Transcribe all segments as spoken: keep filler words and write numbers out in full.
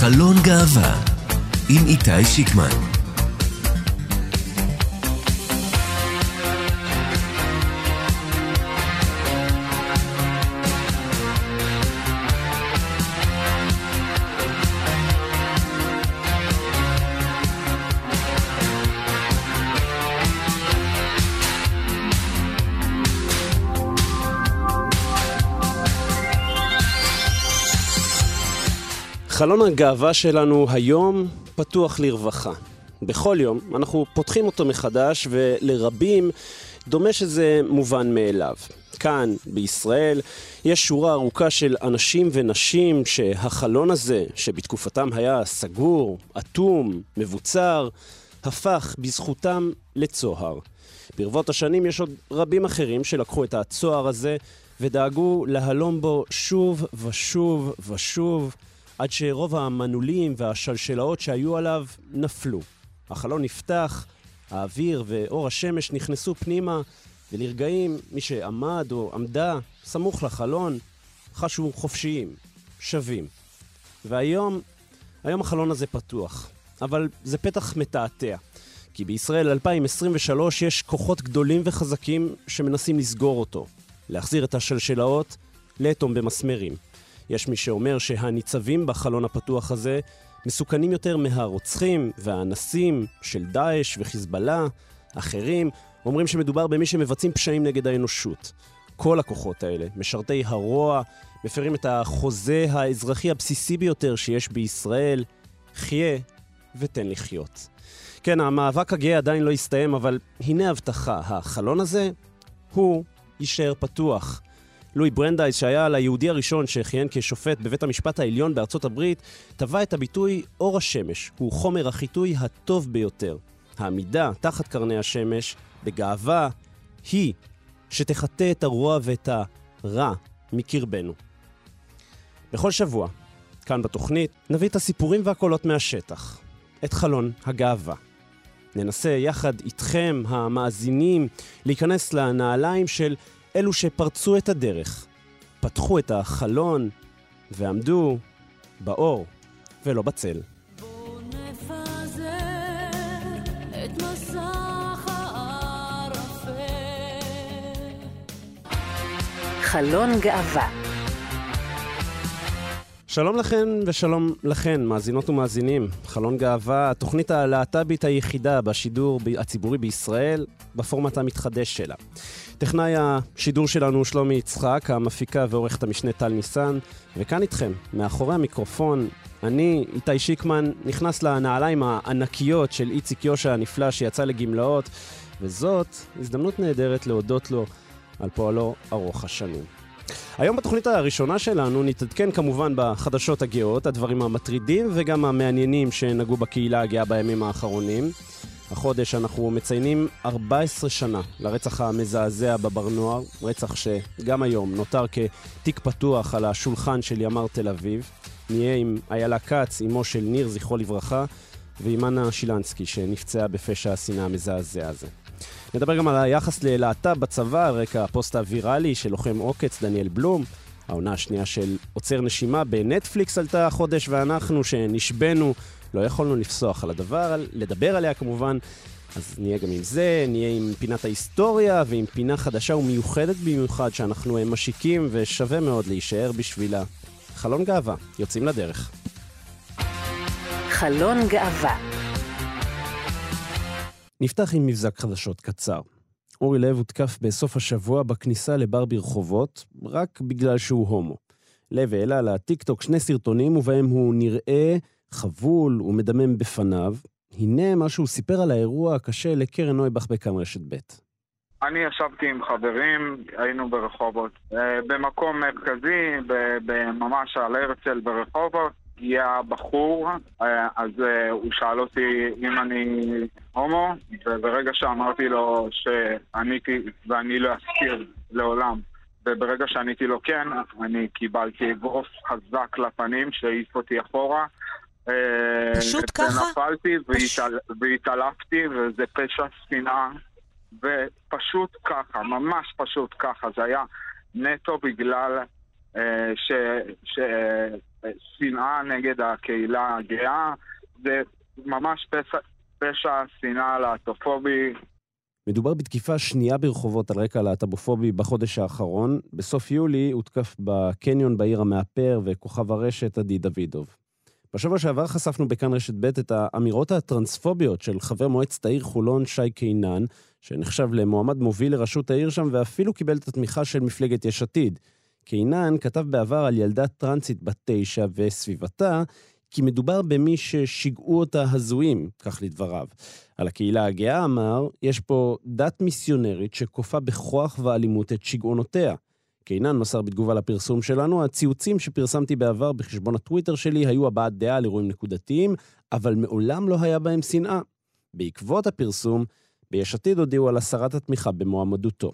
חלון גאווה עם איתי שיקמן. חלון הגאווה שלנו היום פתוח לרווחה. בכל יום אנחנו פותחים אותו מחדש, ולרבים דומה שזה מובן מאליו. כאן, בישראל, יש שורה ארוכה של אנשים ונשים שהחלון הזה, שבתקופתם היה סגור, אטום, מבוצר, הפך בזכותם לצוהר. ברבות השנים יש עוד רבים אחרים שלקחו את הצוהר הזה ודאגו להלום בו שוב ושוב ושוב, עד שרוב המנעולים והשלשלאות שהיו עליו נפלו. החלון נפתח, האוויר ואור השמש נכנסו פנימה, ולרגעים מי שעמד או עמדה סמוך לחלון חשו חופשיים, שווים. והיום, היום החלון הזה פתוח, אבל זה פתח מתעתע, כי בישראל אלפיים עשרים ושלוש יש כוחות גדולים וחזקים שמנסים לסגור אותו, להחזיר את השלשלאות לאטום במסמרים. יש מי שאומר שהניצבים בחלון הפתוח הזה מסוכנים יותר מהרוצחים והאנסים של דאעש וחיזבאללה. אחרים אומרים שמדובר במי שמבצעים פשעים נגד האנושות. כל הכוחות האלה, משרתי הרוע, מפרים את החוזה האזרחי הבסיסי ביותר שיש בישראל: חיה ותן לחיות. כן, המאבק הגאה עדיין לא הסתיים, אבל הנה הבטחה, החלון הזה הוא יישאר פתוח. לואי ברנדייז, שהיה ליהודי הראשון שכיהן כשופט בבית המשפט העליון בארצות הברית, טבע את הביטוי אור השמש, הוא חומר החיטוי הטוב ביותר. העמידה תחת קרני השמש, בגאווה, היא שתחטא את הרוע ואת הרע מקרבנו. בכל שבוע, כאן בתוכנית, נביא את הסיפורים והקולות מהשטח, את חלון הגאווה. ננסה יחד איתכם, המאזינים, להיכנס לנעליים של אלו שפרצו את הדרך, פתחו את החלון ועמדו באור ולא בצל. חלון גאווה. שלום לכן ושלום לכן, מאזינות ומאזינים. חלון גאווה, התוכנית הלהט"בית היחידה בשידור הציבורי בישראל, בפורמט המתחדש שלה. טכנאי השידור שלנו שלומי יצחק, המפיקה ועורכת המשנה טל ניסן, וכאן איתכם, מאחורי המיקרופון, אני, איתי שיקמן, נכנס לנעליים הענקיות של איציק יושע הנפלא שיצא לגמלאות, וזאת הזדמנות נהדרת להודות לו על פועלו ארוך השנים. היום בתוכנית הראשונה שלנו נתעדכן כמובן בחדשות הגאות, הדברים המטרידים וגם המעניינים שנגעו בקהילה הגאה בימים האחרונים. החודש אנחנו מציינים ארבע עשרה שנה לרצח המזעזע בברנוער, רצח שגם היום נותר כתיק פתוח על השולחן של ימ"ר תל אביב. נהיה עם איילה קץ, אמו של ניר זכרו לברכה, ואימנה שילנסקי שנפצעה בפשע השנאה המזעזע הזה. נדבר גם על היחס ללהט"ב בצבא, רקע הפוסט הוויראלי של לוחם עוקץ דניאל בלום. העונה השנייה של עוצר נשימה בנטפליקס עלתה החודש, ואנחנו שנשבנו לא יכולנו לפסוח על הדבר, לדבר עליה כמובן, אז נהיה גם עם זה, נהיה עם פינת ההיסטוריה ועם פינה חדשה ומיוחדת במיוחד שאנחנו משיקים ושווה מאוד להישאר בשבילה. חלון גאווה, יוצאים לדרך. חלון גאווה. נפתח עם מבזק חדשות קצר. אורי לב הותקף בסוף השבוע בכניסה לבר ברחובות, רק בגלל שהוא הומו. לב העלה לטיקטוק שני סרטונים ובהם הוא נראה חבול ומדמם בפניו. הנה מה שהוא סיפר על האירוע הקשה לקרן נויבך בכאן רשת ב'. אני ישבתי עם חברים, היינו ברחובות. במקום מרכזי, ממש על הרצל ברחובות, הגיע בחור, אז הוא שאל אותי אם אני הומו, וברגע שאמרתי לו שאני ואני לא אזכיר לעולם, וברגע שעניתי לו כן, אני קיבלתי גרוף חזק לפנים שהעיף אותי אחורה. פשוט ככה? נפלתי והתעלפתי, וזה פשע שנאה, ופשוט ככה, ממש פשוט ככה. זה היה נטו בגלל ש... ש... שנאה נגד הקהילה הגאה, זה ממש פשע, פשע שנאה להט"בופובי. מדובר בתקיפה שנייה ברחובות על רקע להט"בופובי בחודש האחרון. בסוף יולי הותקף בקניון בעיר המאפר וכוכב הרשת עדי דוידוב. בשבוע שעבר חשפנו בכאן רשת ב' את האמירות הטרנספוביות של חבר מועצת העיר חולון שי קינן, שנחשב למועמד מוביל לראשות העיר שם ואפילו קיבל את התמיכה של מפלגת יש עתיד. קינן כתב בעבר על ילדה טרנסית בת תשע וסביבתה, כי מדובר במי ששיגעו אותה הזויים, כך לדבריו. על הקהילה הגאה אמר, יש פה דת מיסיונרית שכופה בכוח ואלימות את שגעונותיה. קינן מסר בתגובה לפרסום שלנו, הציוצים שפרסמתי בעבר בחשבון הטוויטר שלי היו הבעת דעה על אירועים נקודתיים, אבל מעולם לא היה בהם שנאה. בעקבות הפרסום, ביש עתיד הודיעו על הסרת התמיכה במועמדותו.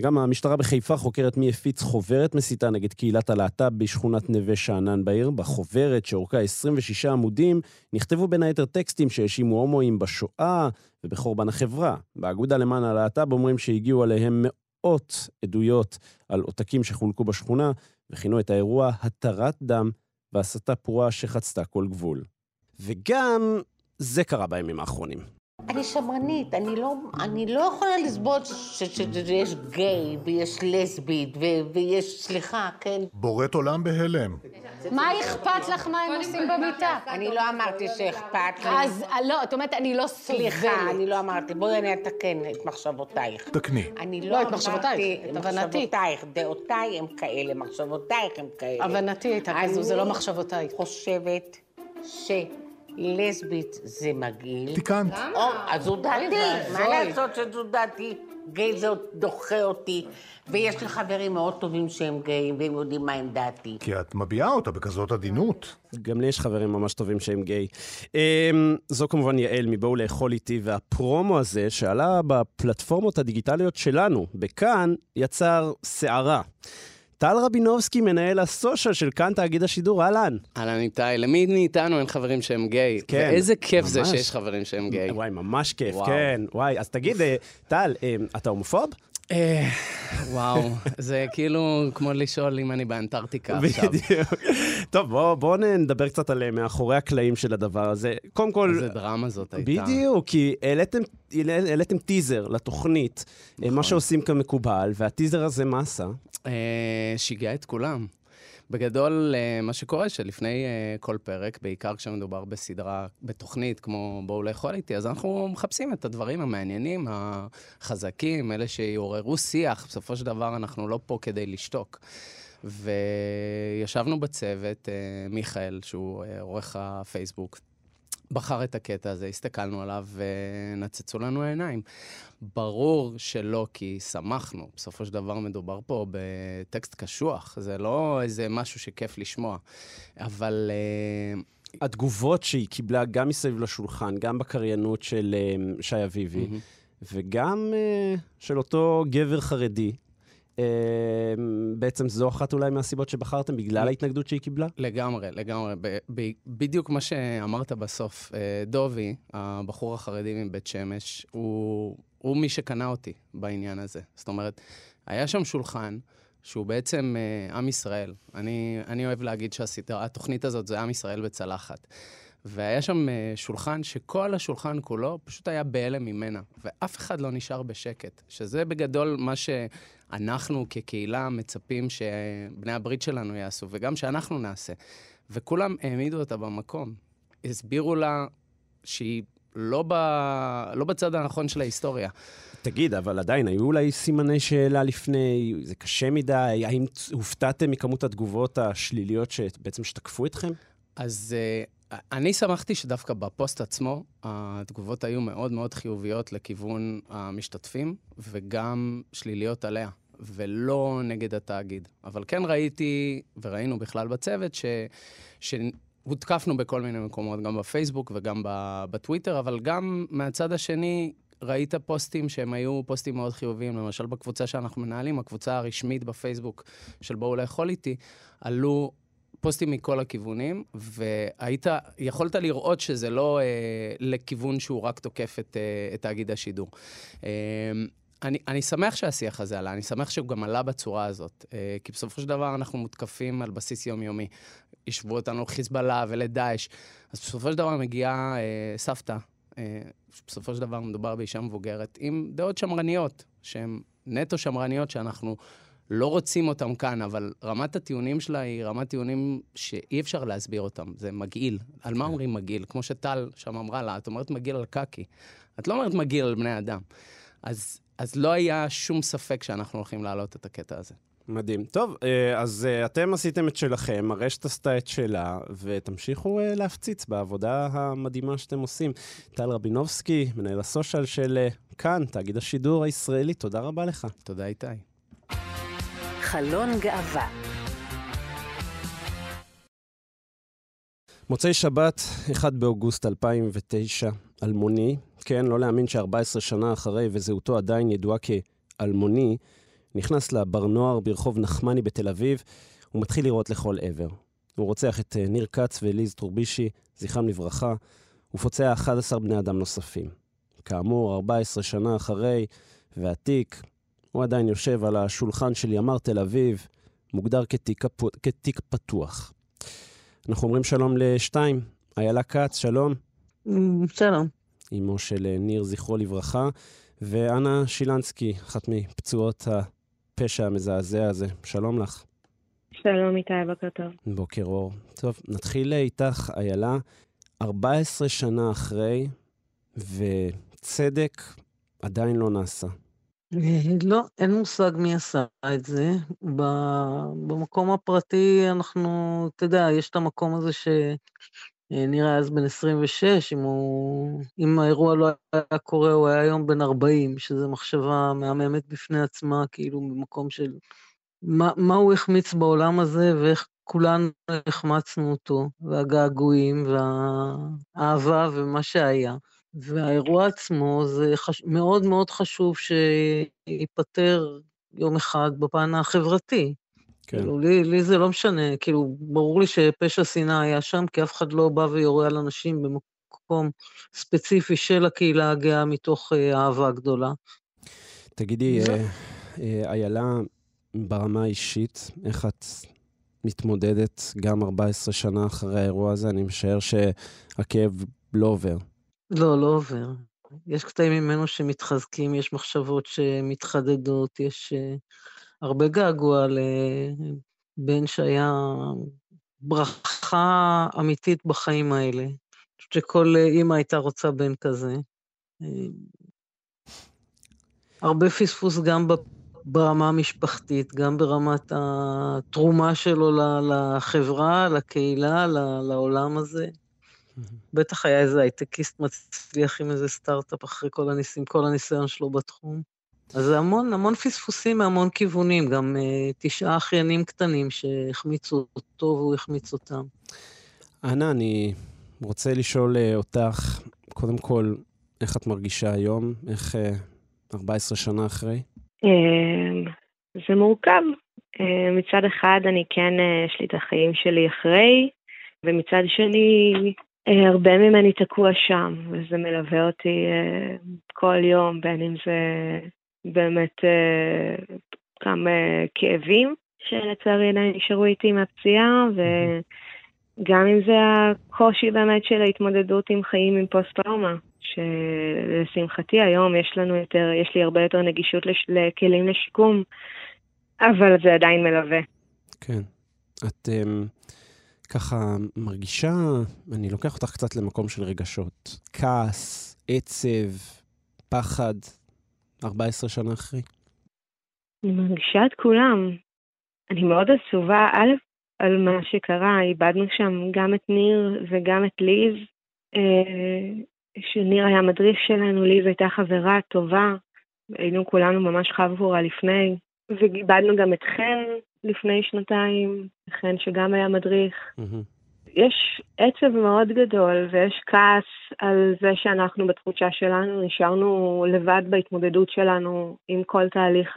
וגם המשטרה בחיפה חוקרת מי הפיץ חוברת מסיתה נגד קהילת הלהט"ב בשכונת נווה שאנן בעיר. בחוברת שאורכה עשרים ושישה עמודים נכתבו בין היתר טקסטים שהאשימו הומואים בשואה ובחורבן החברה. באגודה למען הלהט"ב אומרים שהגיעו עליהם מאות עדויות על עותקים שחולקו בשכונה וכינו את האירוע התרת דם והסתה פרועה שחצתה כל גבול. וגם זה קרה בימים האחרונים. אני שמרנית, אני לא, אני לא יכולה לסבול שיש גיי ויש לסבית ויש סליחה, כן? בוראת עולם בהלם. מה אכפת לך מה הם עושים במיטה? אני לא אמרתי שאכפת לי. אז לא, את אומרת, אני לא סליחה, אני לא אמרתי. בואי אני אתקן את מחשבותייך. תקני. אני לא אמרתי את מחשבותייך, דעותיי הם כאלה, מחשבותייך הם כאלה. הבנתי הייתה כזו, זה לא מחשבותייך. אני חושבת ש... לסבית זה מגעיל. תיקנת. אז הוא דעתי. מה לעשות שזו דעתי? גיי זה דוחה אותי. ויש לי חברים מאוד טובים שהם גאים, והם יודעים מה הם דעתי. כי את מביאה אותה בכזאת עדינות. גם לי יש חברים ממש טובים שהם גיי. זו כמובן יעל מבואו לאכול איתי, והפרומו הזה שעלה בפלטפורמות הדיגיטליות שלנו, בכאן יצר שערה. טל רבינובסקי, מנהל הסושיאל של כאן תאגיד השידור, אהלן. אהלן איתי, למי מאיתנו אין חברים שהם גיי? כן. ואיזה כיף ממש. זה שיש חברים שהם גיי. וואי, ממש כיף, וואו. כן. וואי, אז תגיד, טל, אתה הומופוב? וואו, זה כאילו כמו לשאול אם אני באנטרטיקה עכשיו. בדיוק. טוב, בואו בוא נדבר קצת על מאחורי הקלעים של הדבר הזה. קודם כל... איזה דרמה זאת הייתה. בדיוק, כי העליתם, העליתם טיזר לתוכנית, נכון. מה שעושים כמקובל, והטיזר הזה מה עשה? שיגע את כולם. בגדול, מה שקורה שלפני כל פרק, בעיקר כשמדובר בסדרה, בתוכנית, כמו בואו לאכול איתי, אז אנחנו מחפשים את הדברים המעניינים, החזקים, אלה שיעוררו שיח. בסופו של דבר אנחנו לא פה כדי לשתוק. וישבנו בצוות, מיכאל, שהוא עורך הפייסבוק, בחר את הקטע הזה, הסתכלנו עליו ונצצו לנו העיניים. ברור שלא, כי שמחנו. בסופו של דבר מדובר פה בטקסט קשוח. זה לא איזה משהו שכיף לשמוע. אבל... התגובות שהיא קיבלה גם מסביב לשולחן, גם בקריינות של שי אביבי, וגם של אותו גבר חרדי, בעצם זו אחת אולי מהסיבות שבחרתם בגלל ההתנגדות שהיא קיבלה? לגמרי, לגמרי. בדיוק מה שאמרת בסוף, דובי, הבחור החרדי מבית שמש, הוא מי שקנה אותי בעניין הזה. זאת אומרת, היה שם שולחן שהוא בעצם עם ישראל. אני אוהב להגיד שהתוכנית הזאת זה עם ישראל בצלחת. והיה שם שולחן שכל השולחן כולו פשוט היה בהלם ממנה, ואף אחד לא נשאר בשקט, שזה בגדול מה שאנחנו כקהילה מצפים שבני הברית שלנו יעשו, וגם שאנחנו נעשה. וכולם העמידו אותה במקום, הסבירו לה שהיא לא, ב... לא בצד הנכון של ההיסטוריה. תגיד, אבל עדיין, היו אולי סימני שאלה לפני, זה קשה מדי, האם הופתעתם מכמות התגובות השליליות שבעצם שתקפו אתכם? אז... אני שמחתי שדווקא בפוסט עצמו, התגובות היו מאוד מאוד חיוביות לכיוון המשתתפים, וגם שליליות עליה, ולא נגד התאגיד. אבל כן ראיתי, וראינו בכלל בצוות, ש... שהותקפנו בכל מיני מקומות, גם בפייסבוק וגם בטוויטר, אבל גם מהצד השני, ראית פוסטים שהם היו פוסטים מאוד חיוביים, למשל בקבוצה שאנחנו מנהלים, הקבוצה הרשמית בפייסבוק של בואו לאכול איתי, עלו... פוסטים מכל הכיוונים, והיית, יכולת לראות שזה לא אה, לכיוון שהוא רק תוקף את, אה, את תאגיד השידור. אה, אני, אני שמח שהשיח הזה עלה, אני שמח שהוא גם עלה בצורה הזאת, אה, כי בסופו של דבר אנחנו מותקפים על בסיס יומיומי. ישבו אותנו חיזבאללה ולדאעש. אז בסופו של דבר מגיעה אה, סבתא, אה, בסופו של דבר מדובר באישה מבוגרת, עם דעות שמרניות, שהן נטו שמרניות, שאנחנו לא רוצים אותם כאן, אבל רמת הטיעונים שלה היא רמת טיעונים שאי אפשר להסביר אותם, זה מגעיל. על מה אומרים מגעיל? כמו שטל שם אמרה לה, את אומרת מגעיל על קקי, את לא אומרת מגעיל על בני אדם. אז, אז לא היה שום ספק שאנחנו הולכים להעלות את הקטע הזה. מדהים. טוב, אז אתם עשיתם את שלכם, הרשת עשתה את שלה, ותמשיכו להפציץ בעבודה המדהימה שאתם עושים. טל רבינובסקי, מנהל הסושל של כאן, תאגיד השידור הישראלי, תודה רבה לך. תודה איתי. חלון גאווה. מוצאי שבת, אחד באוגוסט אלפיים ותשע, אלמוני, כן, לא להאמין ש-ארבע עשרה שנה אחרי וזהותו עדיין ידועה כאלמוני, נכנס לברנוער ברחוב נחמני בתל אביב, הוא מתחיל לראות לכל עבר. הוא רוצח את ניר קץ וליז טורבישי, זכרם לברכה, הוא פוצע אחד עשר בני אדם נוספים. כאמור, ארבע עשרה שנה אחרי, והתיק, הוא עדיין יושב על השולחן של ימ"ר תל אביב, מוגדר כתיק, כתיק פתוח. אנחנו אומרים שלום לשתיים, איילה קץ, שלום. שלום. אמו של ניר זכרו לברכה, ואנה שילנסקי, אחת מפצועות הפשע המזעזע הזה. שלום לך. שלום איתי, בוקר טוב. בוקר אור. טוב, נתחיל איתך, איילה, ארבע עשרה שנה אחרי, וצדק עדיין לא נעשה. לא, אין מושג מי עשה את זה. במקום הפרטי אנחנו, תדע, יש את המקום הזה שנראה אז בן עשרים ושש, אם, הוא, אם האירוע לא היה קורה, הוא היה היום בן ארבעים, שזו מחשבה מהממת בפני עצמה, כאילו במקום של מה, מה הוא החמיץ בעולם הזה, ואיך כולנו החמצנו אותו, והגעגועים, והאהבה ומה שהיה. והאירוע עצמו זה חש... מאוד מאוד חשוב שיפטר יום אחד בפן החברתי. כן. כאילו, לי, לי זה לא משנה, כאילו, ברור לי שפשע שנאה היה שם, כי אף אחד לא בא ויורה על אנשים במקום ספציפי של הקהילה הגאה מתוך אהבה גדולה. תגידי, איילה, ברמה האישית, איך את מתמודדת גם ארבע עשרה שנה אחרי האירוע הזה? אני משער שהכאב לא עובר. לא, לא עובר. יש קטעים ממנו שמתחזקים, יש מחשבות שמתחדדות, יש הרבה געגוע לבן שהיה ברכה אמיתית בחיים האלה. אני חושבת שכל אמא הייתה רוצה בן כזה. הרבה פספוס גם ברמה המשפחתית, גם ברמת התרומה שלו לחברה, לקהילה, לעולם הזה. בטח היה איזה הייטקיסט מצליח עם איזה סטארט-אפ אחרי כל הניסיון, כל הניסיון שלו בתחום. אז זה המון, המון פספוסים מהמון כיוונים, גם uh, תשעה אחיינים קטנים שהחמיצו אותו והוא החמיץ אותם. אנה, אני רוצה לשאול uh, אותך, קודם כל, איך את מרגישה היום? איך uh, ארבע עשרה שנה אחרי? זה מורכב. מצד אחד, אני כן, יש לי את החיים שלי אחרי, ומצד שני, הרבה ממני תקוע שם, וזה מלווה אותי כל יום, בין אם זה באמת כמה כאבים, שלצערי עדיין נשארו איתי מהפציעה, וגם אם זה הקושי באמת של ההתמודדות עם חיים עם פוסט-טראומה, שלשמחתי היום יש לנו יותר, יש לי הרבה יותר נגישות לש, לכלים לשיקום, אבל זה עדיין מלווה. כן. אתם ככה מרגישה, אני לוקח אותך קצת למקום של רגשות, כעס, עצב, פחד, ארבע עשרה שנה אחרי. אני מרגישה את כולם. אני מאוד עצובה על, על מה שקרה, איבדנו שם גם את ניר וגם את ליז, שניר היה מדריך שלנו, ליז הייתה חברה טובה, היינו כולנו ממש חבורה לפני, ואיבדנו גם את חן, לפני שנתיים, לכן שגם היה מדריך. יש עצב מאוד גדול, ויש כעס על זה שאנחנו בתחושה שלנו, נשארנו לבד בהתמודדות שלנו עם כל תהליך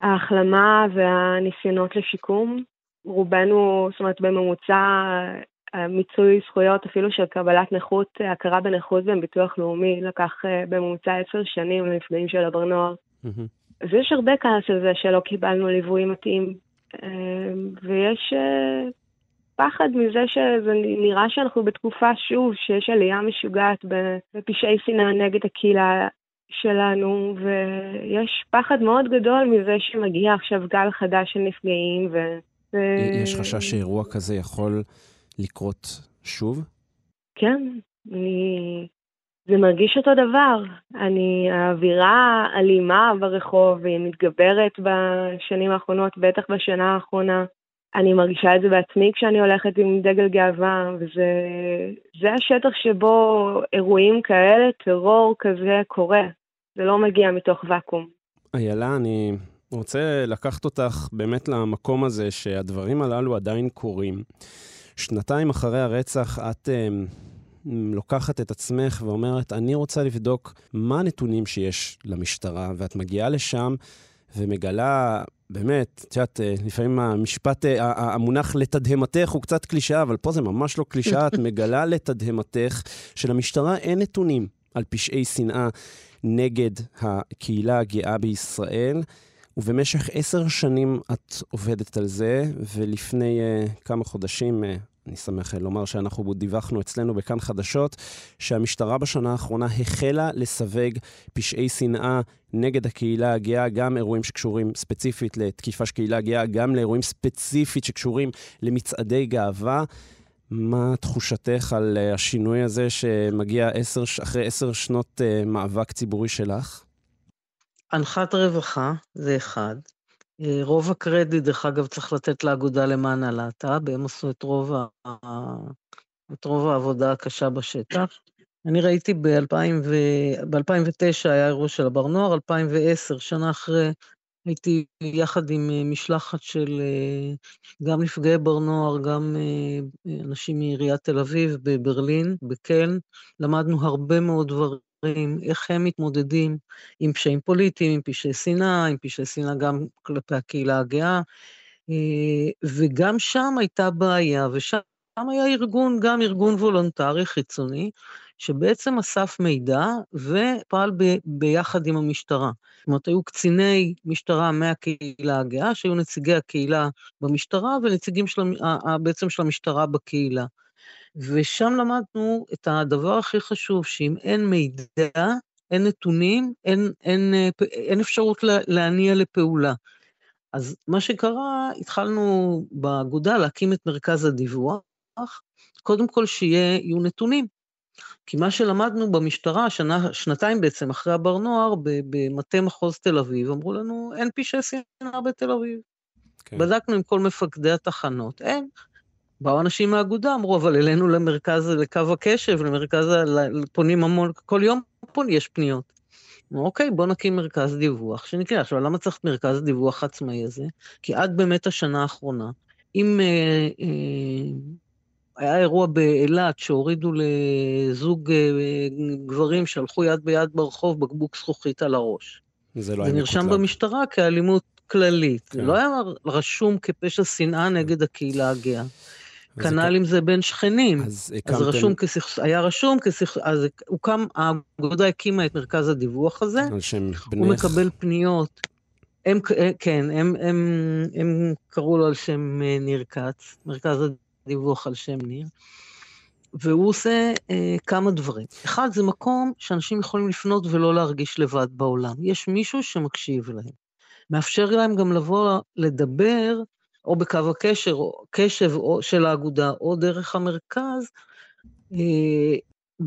ההחלמה והניסיונות לשיקום. רובנו, זאת אומרת, בממוצע, מיצוי זכויות, אפילו של קבלת נכות, הכרה בנכות בביטוח לאומי, לקח בממוצע עשר שנים למפגעים של הברנוער. אז יש הרבה כעס על זה שלא קיבלנו ליווי מתאים. ויש פחד מזה שזה נראה שאנחנו בתקופה שוב שיש עלייה משוגעת בפשעי שנאה נגד הקהילה שלנו, ויש פחד מאוד גדול מזה שמגיע עכשיו גל חדש של נפגעים. ו... יש חשש שאירוע כזה יכול לקרות שוב? כן, אני... זה מרגיש אותו דבר. אני, האווירה אלימה ברחוב, היא מתגברת בשנים האחרונות, בטח בשנה האחרונה. אני מרגישה את זה בעצמי כשאני הולכת עם דגל גאווה, וזה זה השטח שבו אירועים כאלה, טרור כזה קורה. זה לא מגיע מתוך וקום. איילה, אני רוצה לקחת אותך באמת למקום הזה שהדברים הללו עדיין קורים. שנתיים אחרי הרצח את לוקחת את עצמך ואומרת, אני רוצה לבדוק מה הנתונים שיש למשטרה, ואת מגיעה לשם ומגלה... באמת, תשעת, לפעמים המשפט, המונח לתדהמתך הוא קצת קלישאה, אבל פה זה ממש לא קלישאה, את מגלה לתדהמתך שלמשטרה אין נתונים על פשעי שנאה נגד הקהילה הגאה בישראל, ובמשך עשר שנים את עובדת על זה, ולפני uh, כמה חודשים, uh, אני שמח לומר שאנחנו דיווחנו אצלנו בכאן חדשות, שהמשטרה בשנה האחרונה החלה לסווג פשעי שנאה נגד הקהילה הגאה, גם אירועים שקשורים ספציפית לתקיפה של קהילה הגאה, גם לאירועים ספציפית שקשורים למצעדי גאווה. מה תחושתך על השינוי הזה שמגיע עשר, אחרי עשר שנות מאבק ציבורי שלך? הנחת רווחה, זה אחד. רוב הקרדיט, דרך אגב, צריך לתת לאגודה למען הלהט"ב, הם עשו את רוב, ה... את רוב העבודה הקשה בשטח. אני ראיתי ב-אלפיים ותשע היה אירוע של הברנוער, אלפיים ועשר, שנה אחרי, הייתי יחד עם משלחת של גם נפגעי ברנוער, גם אנשים מעיריית תל אביב, בברלין, בקלן, למדנו הרבה מאוד דברים, איך הם מתמודדים עם פשעים פוליטיים, עם פשעי שנאה, עם פשעי שנאה גם כלפי הקהילה הגאה, וגם שם הייתה בעיה, ושם היה ארגון, גם ארגון וולונטרי חיצוני, שבעצם אסף מידע ופעל ב, ביחד עם המשטרה. זאת אומרת, היו קציני משטרה מהקהילה הגאה, שהיו נציגי הקהילה במשטרה, ונציגים של, בעצם של המשטרה בקהילה. ושם למדנו את הדבר הכי חשוב, שאם אין מידע, אין נתונים, אין, אין, אין אפשרות לה, להניע לפעולה. אז מה שקרה, התחלנו באגודה להקים את מרכז הדיווח, קודם כל שיהיו נתונים. כי מה שלמדנו במשטרה, שנה, שנתיים בעצם אחרי הברנוער, במטה מחוז תל אביב, אמרו לנו, אין פשעי שנאה בתל אביב. Okay. בדקנו עם כל מפקדי התחנות, אין. באו אנשים מהאגודה, אמרו, אבל אלינו למרכז, לקו הקשב, למרכז, פונים המון, כל יום פון יש פניות. אוקיי, בוא נקים מרכז דיווח, שנקרא, עכשיו, למה צריך מרכז דיווח עצמאי הזה? כי עד באמת השנה האחרונה, אם אה, אה, היה אירוע באילת, שהורידו לזוג אה, גברים, שהלכו יד ביד ברחוב, בקבוק זכוכית על הראש. זה לא נרשם במשטרה כאלימות כללית. כן. לא היה רשום כפשע שנאה נגד הקהילה הגאה. כנ"ל אם זה בין שכנים, אז, אז רשום כסכ... היה רשום כסכ... אז הוקם, האגודה הקימה את מרכז הדיווח הזה, הוא מקבל פניות, הם, כן, הם, הם, הם קראו לו על שם ניר קץ, מרכז הדיווח על שם ניר, והוא עושה אה, כמה דברים. אחד, זה מקום שאנשים יכולים לפנות ולא להרגיש לבד בעולם, יש מישהו שמקשיב להם, מאפשר להם גם לבוא לדבר, או בקו הקשר, או קשב של האגודה, או דרך המרכז,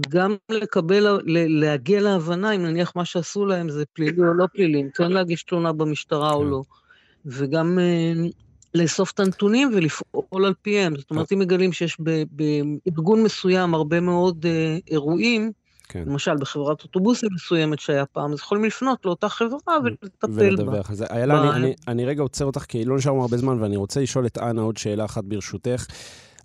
גם לקבל, להגיע להבנה, אם נניח מה שעשו להם זה פלילי או לא פלילי, אם כן להגיש תלונה במשטרה או לא, וגם לאסוף את הנתונים ולפעול על פיהם, זאת אומרת, אם מגלים שיש בארגון מסוים הרבה מאוד אירועים, כן. למשל, בחברת אוטובוסים מסוימת שהיה פעם, אז יכולים לפנות לאותה חברה ולטפל בה. אז איילה, אני, אני, אני רגע עוצר אותך, כי לא נשארנו הרבה זמן, ואני רוצה לשאול את אנה עוד שאלה אחת ברשותך.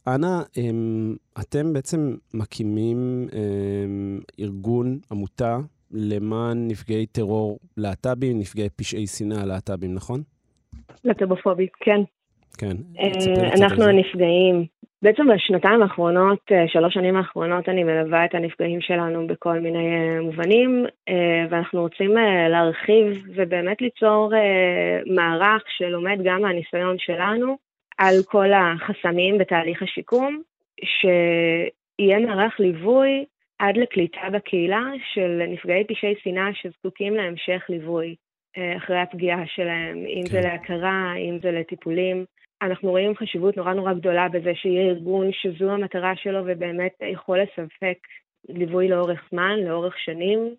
אנה, הם, אתם בעצם מקימים הם, ארגון, עמותה, למען נפגעי טרור להט"בים, נפגעי פשעי שנאה להט"בים, נכון? להט"בופובי, כן. כן. אנחנו הנפגעים. בעצם בשנתיים האחרונות, שלוש שנים האחרונות, אני מלווה את הנפגעים שלנו בכל מיני מובנים, ואנחנו רוצים להרחיב ובאמת ליצור מערך שלומד גם מהניסיון שלנו, על כל החסמים בתהליך השיקום, שיהיה נערך ליווי עד לקליטה בקהילה של נפגעי פשעי שנאה שזקוקים להמשך ליווי אחרי הפגיעה שלהם, אם זה להכרה, אם זה לטיפולים. אנחנו רואים חשיבות נורא נורא גדולה בזה שיהיה ארגון שזו המטרה שלו ובאמת יכול לספק ליווי לאורך זמן, לאורך שנים,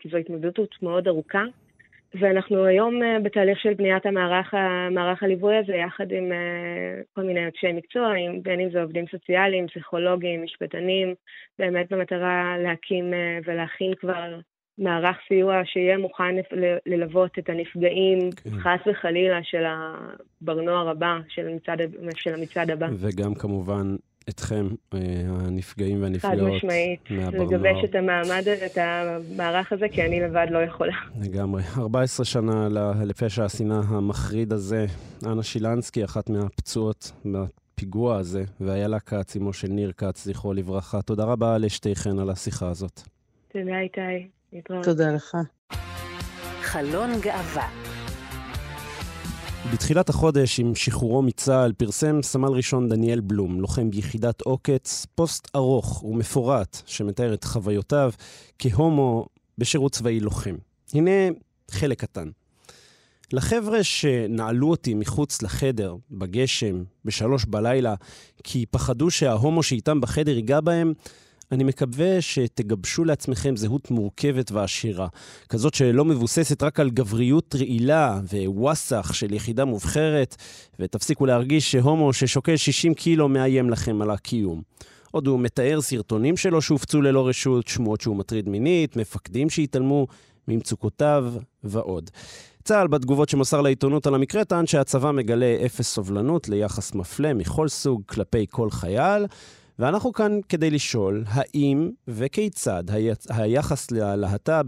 כי זו התמודדות מאוד ארוכה. ואנחנו היום בתהליך של בניית המערך, המערך הליווי הזה, יחד עם כל מיני אנשי מקצוע, בין אם זה עובדים סוציאליים, פסיכולוגיים, משפטנים, באמת במטרה להקים ולהכין כבר מערך סיוע שיהיה מוכן ללוות את הנפגעים, כן. חס וחלילה של הברנוער הבא, של המצעד, של המצעד הבא. וגם כמובן אתכם, הנפגעים והנפגעות מהברנוער. חד משמעית, לגבש את המעמד, את המערך הזה, כי אני לבד לא יכולה. לגמרי. ארבע עשרה שנה לפשע השנאה המחריד הזה, אנה שילנסקי, אחת מהפצועות בפיגוע הזה, ואיילה קץ, אמו של ניר קץ, זכרו לברכה. תודה רבה לשתיכן על השיחה הזאת. תודה איתי. תודה לך. חלון גאווה. בתחילת החודש עם שחרורו מצה"ל פרסם סמל ראשון דניאל בלום, לוחם ביחידת עוקץ, פוסט ארוך ומפורט שמתאר את חוויותיו כהומו בשירות צבאי לוחם. הנה חלק קטן. לחבר'ה שנעלו אותי מחוץ לחדר בגשם בשלוש בלילה כי פחדו שההומו שאיתם בחדר ייגע בהם, אני מקווה שתגבשו לעצמכם זהות מורכבת ועשירה, כזאת שלא מבוססת רק על גבריות רעילה וווסח של יחידה מובחרת, ותפסיקו להרגיש שהומו ששוקל שישים קילו מאיים לכם על הקיום. עוד הוא מתאר סרטונים שלו שהופצו ללא רשות, שמועות שהוא מטריד מינית, מפקדים שהתעלמו ממצוקותיו ועוד. צה"ל בתגובות שמוסר לעיתונות על המקרה טען שהצבא מגלה אפס סובלנות ליחס מפלה מכל סוג כלפי כל חייל, ואנחנו כאן כדי לשאול האם וכיצד היחס להט"ב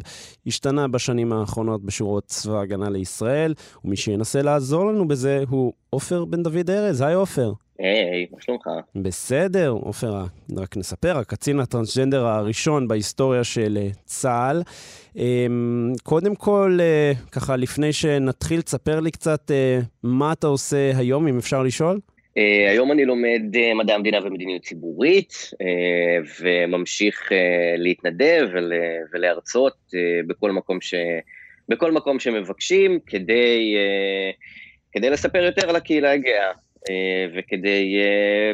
השתנה בשנים האחרונות בשורות צבא הגנה לישראל, ומי שינסה לעזור לנו בזה הוא עופר בן דוד הרז. היי עופר. היי, מה שלומך? בסדר, עופר, רק נספר, הקצין הטרנסג'נדר הראשון בהיסטוריה של צה"ל. קודם כל, ככה לפני שנתחיל, תספר לי קצת מה אתה עושה היום, אם אפשר לשאול? Uh, היום אני לומד uh, מדעי המדינה ומדיניות ציבורית, uh, וממשיך uh, להתנדב ול, ולהרצות uh, בכל מקום ש, בכל מקום שמבקשים, כדי, uh, כדי לספר יותר על הקהילה הגאה, uh, וכדי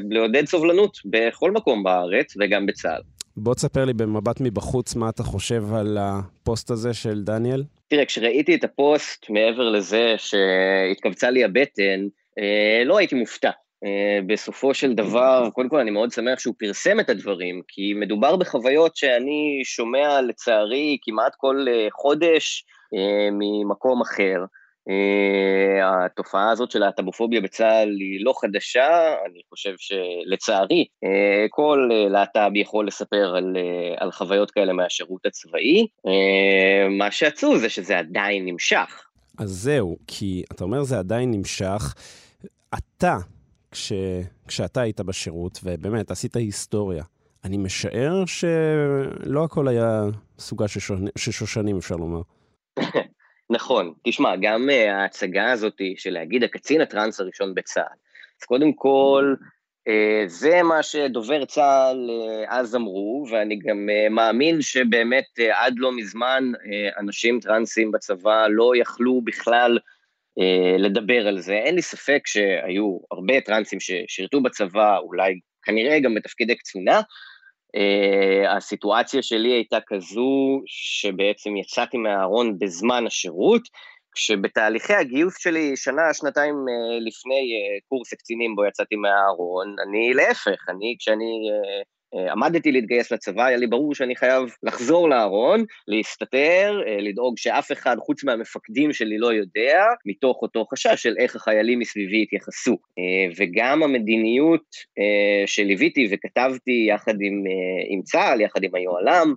uh, לעודד סובלנות בכל מקום בארץ וגם בצה"ל. בוא תספר לי במבט מבחוץ מה אתה חושב על הפוסט הזה של דניאל. תראה, כשראיתי את הפוסט מעבר לזה שהתכווצה לי הבטן, uh, לא הייתי מופתע. בסופו של דבר, קודם כל אני מאוד שמח שהוא פרסם את הדברים, כי מדובר בחוויות שאני שומע לצערי כמעט כל חודש ממקום אחר. התופעה הזאת של הלהט"בופוביה בצה"ל היא לא חדשה, אני חושב שלצערי כל להט"ב יכול לספר על, על חוויות כאלה מהשירות הצבאי, מה שעצוב זה שזה עדיין נמשך. אז זהו, כי אתה אומר זה עדיין נמשך, אתה... כש, כשאתה היית בשירות, ובאמת, עשית היסטוריה. אני משער שלא הכל היה סוגה ששושנים, אפשר לומר. נכון, תשמע, גם ההצגה הזאת של להגיד הקצין הטרנס הראשון בצה"ל. אז קודם כל, זה מה שדובר צה"ל אז אמרו, ואני גם מאמין שבאמת עד לא מזמן אנשים טרנסים בצבא לא יכלו בכלל לדבר על זה. אין לי ספק שהיו הרבה טרנסים ששירתו בצבא, אולי כנראה גם בתפקידי קצונה. הסיטואציה שלי הייתה כזו שבעצם יצאתי מהארון בזמן השירות, כשבתהליכי הגיוס שלי שנה, שנתיים לפני קורס קצינים בו יצאתי מהארון, אני להפך, אני כשאני... עמדתי להתגייס לצבא, היה לי ברור שאני חייב לחזור לארון, להסתתר, לדאוג שאף אחד חוץ מהמפקדים שלי לא יודע, מתוך אותו חשש של איך החיילים מסביבי התייחסו. וגם המדיניות שליוויתי וכתבתי יחד עם, עם צה"ל, יחד עם היועלם,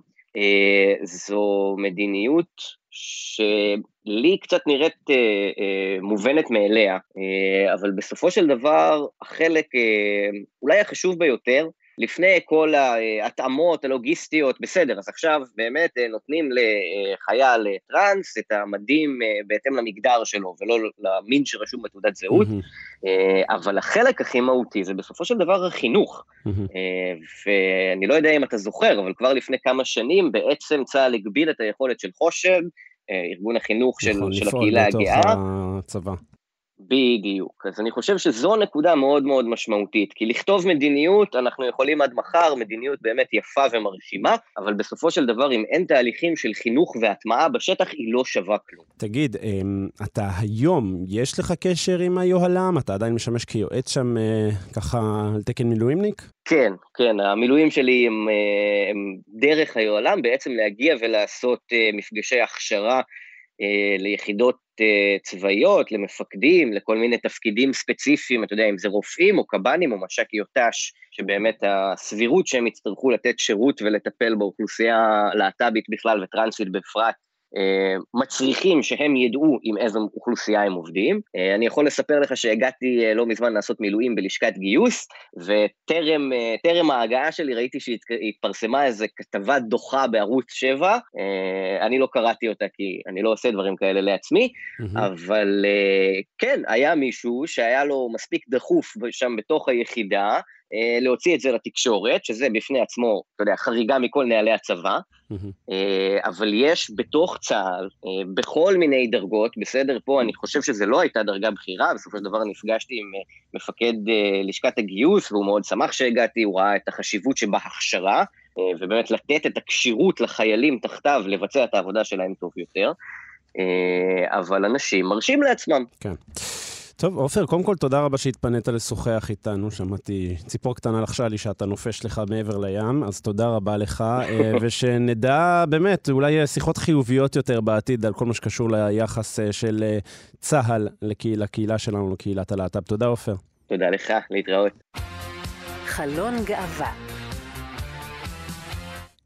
זו מדיניות שלי קצת נראית אה, אה, מובנת מאליה, אה, אבל בסופו של דבר, החלק אה, אולי החשוב ביותר, לפני כל ההתאמות הלוגיסטיות, בסדר, אז עכשיו באמת נותנים לחייל טרנס את המדים בהתאם למגדר שלו, ולא למין שרשום בתעודת זהות, אבל החלק הכי מהותי זה בסופו של דבר החינוך, ואני לא יודע אם אתה זוכר, אבל כבר לפני כמה שנים בעצם צה"ל הגביל את היכולת של חושן, ארגון החינוך של הקהילה הגאה. בדיוק. אז אני חושב שזו נקודה מאוד מאוד משמעותית, כי לכתוב מדיניות, אנחנו יכולים עד מחר, מדיניות באמת יפה ומרשימה, אבל בסופו של דבר, אם אין תהליכים של חינוך והטמעה בשטח, היא לא שווה כלום. תגיד, אתה היום, יש לך קשר עם היוהל"ם? אתה עדיין משמש כיועץ שם, ככה, על תקן מילואימניק? כן, כן. המילואים שלי הם, הם דרך היוהל"ם, בעצם להגיע ולעשות מפגשי הכשרה ליחידות צבאיות, למפקדים, לכל מיני תפקידים ספציפיים, אתה יודע, אם זה רופאים או קב"נים או מש"קי יוט"ש, שבאמת הסבירות שהם יצטרכו לתת שירות ולטפל באוכלוסייה להט"בית בכלל וטרנסית בפרט, מצריכים שהם ידעו עם איזו אוכלוסייה הם עובדים. אני יכול לספר לך שהגעתי לא מזמן לעשות מילואים בלשכת גיוס, וטרם טרם ההגעה שלי ראיתי שהתפרסמה איזו כתבה דוחה בערוץ שבע, אני לא קראתי אותה כי אני לא עושה דברים כאלה לעצמי, אבל כן, היה מישהו שהיה לו מספיק דחוף שם בתוך היחידה, להוציא את זה לתקשורת, שזה בפני עצמו, אתה יודע, חריגה מכל נעלי הצבא, אבל יש בתוך צה"ל, בכל מיני דרגות, בסדר, פה אני חושב שזה לא הייתה דרגה בחירה, בסופו של דבר נפגשתי עם מפקד לשכת הגיוס, והוא מאוד שמח שהגעתי, הוא ראה את החשיבות שבהכשרה, ובאמת לתת את הקשירות לחיילים תחתיו, לבצע את העבודה שלהם טוב יותר, אבל אנשים מרשים לעצמם. כן. טוב, עופר, קודם כל תודה רבה שהתפנית לשוחח איתנו, שמעתי ציפור קטנה לחשה לי שאתה נופש לך מעבר לים, אז תודה רבה לך, ושנדע באמת, אולי שיחות חיוביות יותר בעתיד על כל מה שקשור ליחס של צה"ל לקהילה, לקהילה שלנו, לקהילת הלהט"ב. תודה, עופר. תודה לך, להתראות. חלון גאווה.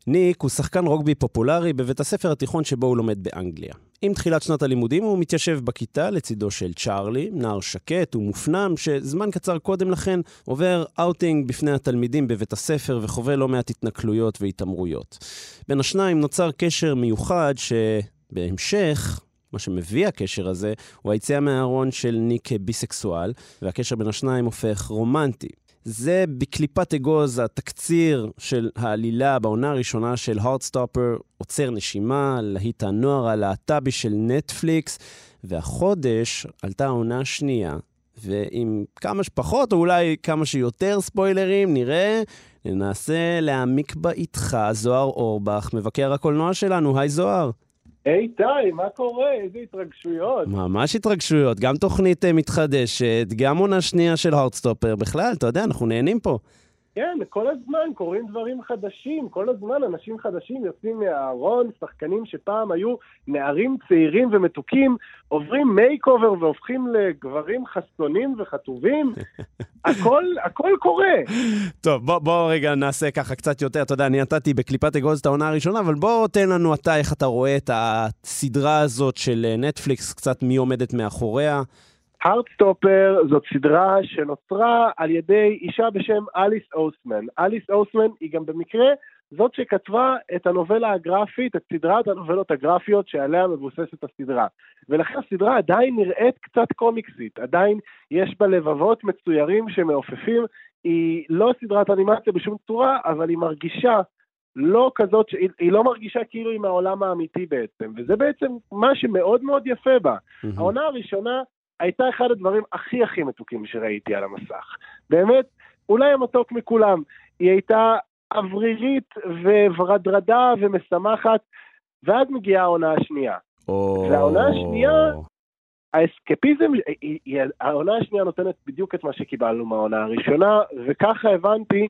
ניק הוא שחקן רוגבי פופולרי בבית הספר התיכון שבו הוא לומד באנגליה. עם תחילת שנת הלימודים הוא מתיישב בכיתה לצידו של צ'ארלי, נער שקט ומופנם שזמן קצר קודם לכן עובר אוטינג בפני התלמידים בבית הספר וחווה לא מעט התנכלויות והתאמרויות. בין השניים נוצר קשר מיוחד שבהמשך, מה שמביא הקשר הזה, הוא היציאה מהארון של ניק כביסקסואל, והקשר בין השניים הופך רומנטי. זה בקליפת אגוז התקציר של העלילה בעונה הראשונה של Heartstopper, עוצר נשימה, להיט הנוער הלהט"בי של נטפליקס, והחודש עלתה העונה שנייה, ועם כמה שפחות או אולי כמה שיותר ספוילרים נראה, ננסה להעמיק בה איתך, זוהר אורבך, מבקר הקולנוע שלנו. היי זוהר. היי טי, מה קורה? איזה התרגשויות. ממש התרגשויות, גם תוכנית מתחדשת, גם עונה שנייה של Heartstopper, בכלל, אתה יודע, אנחנו נהנים פה. כן, כל הזמן קוראים דברים חדשים, כל הזמן אנשים חדשים יוצאים מהארון, שחקנים שפעם היו נערים צעירים ומתוקים, עוברים מייק-אובר והופכים לגברים חסונים וחטובים, הכל, הכל קורה. טוב, בוא, בוא רגע נעשה ככה קצת יותר, אתה יודע, אני נתתי בקליפת אגוז את העונה הראשונה, אבל בוא תן לנו אתה איך אתה רואה את הסדרה הזאת של נטפליקס, קצת מי עומדת מאחוריה. Heartstopper זאת סדרה שנוצרה על ידי אישה בשם אליס אוסמן. אליס אוסמן היא גם במקרה זאת שכתבה את הנובלה הגרפית, את סדרת הנובלות הגרפיות שעליה מבוססת הסדרה. ולכן הסדרה עדיין נראית קצת קומיקסית, עדיין יש בה לבבות מצוירים שמעופפים, היא לא סדרת אנימציה בשום צורה, אבל היא מרגישה לא כזאת, היא לא מרגישה כאילו היא מהעולם האמיתי בעצם, וזה בעצם מה שמאוד מאוד יפה בה. העונה הראשונה הייתה אחד הדברים הכי הכי מתוקים שראיתי על המסך. באמת, אולי המתוק מכולם, היא הייתה אוורירית וברדרדה ומשמחת, ואז מגיעה העונה השנייה. והעונה השנייה, האסקפיזם, העונה השנייה נותנת בדיוק את מה שקיבלנו מהעונה הראשונה, וככה הבנתי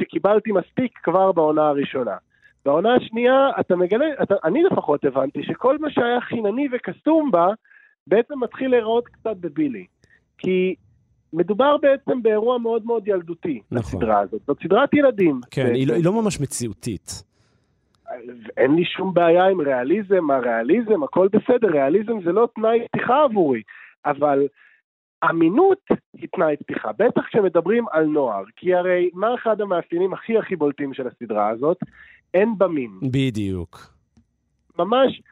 שקיבלתי מספיק כבר בעונה הראשונה. בעונה השנייה, אתה מגלה, אתה, אני לפחות הבנתי שכל מה שהיה חינני וקסום בה, בעצם מתחיל להיראות קצת דבילי, כי מדובר בעצם באירוע מאוד מאוד ילדותי, נכון. הסדרה הזאת, זאת סדרת ילדים. כן, בעצם. היא לא, היא לא ממש מציאותית. אין לי שום בעיה עם ריאליזם, הריאליזם, הכל בסדר, ריאליזם זה לא תנאי פתיחה עבורי, אבל אמינות היא תנאי פתיחה, בטח כשמדברים על נוער, כי הרי מה אחד המאפיינים הכי הכי בולטים של הסדרה הזאת? אין במים. בדיוק. ממש,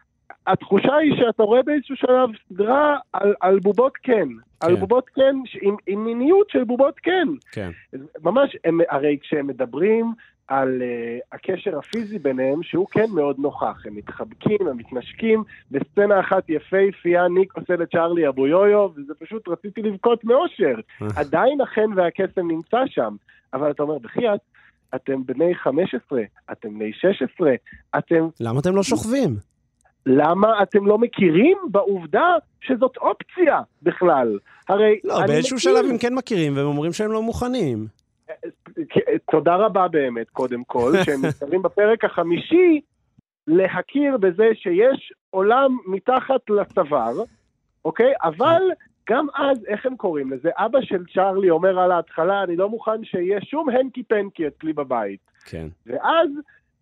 התחושה היא שאתה רואה באיזשהו שלב סדרה על, על בובות כן, כן. על בובות כן, עם, עם מיניות של בובות כן. כן. ממש, הם, הרי כשהם מדברים על uh, הקשר הפיזי ביניהם, שהוא כן מאוד נוכח, הם מתחבקים, הם מתנשקים, בסצנה אחת יפהפייה, ניק עושה לצ'ארלי אבו יויו, וזה פשוט רציתי לבכות מאושר, עדיין החן והקסם נמצא שם, אבל אתה אומר, בחייאת, אתם בני חמש עשרה, אתם בני שש עשרה, אתם... למה אתם לא שוכבים? למה אתם לא מכירים בעובדה שזאת אופציה בכלל? הרי... לא, באיזשהו מכיר... שלב הם כן מכירים, והם אומרים שהם לא מוכנים. תודה רבה באמת, קודם כל, שהם מתארים בפרק החמישי להכיר בזה שיש עולם מתחת לצוואר, אוקיי? אבל... גם אז, איך הם קוראים לזה? אבא של צ'ארלי אומר על ההתחלה, אני לא מוכן שיהיה שום הנקי פנקי אצלי בבית. כן. ואז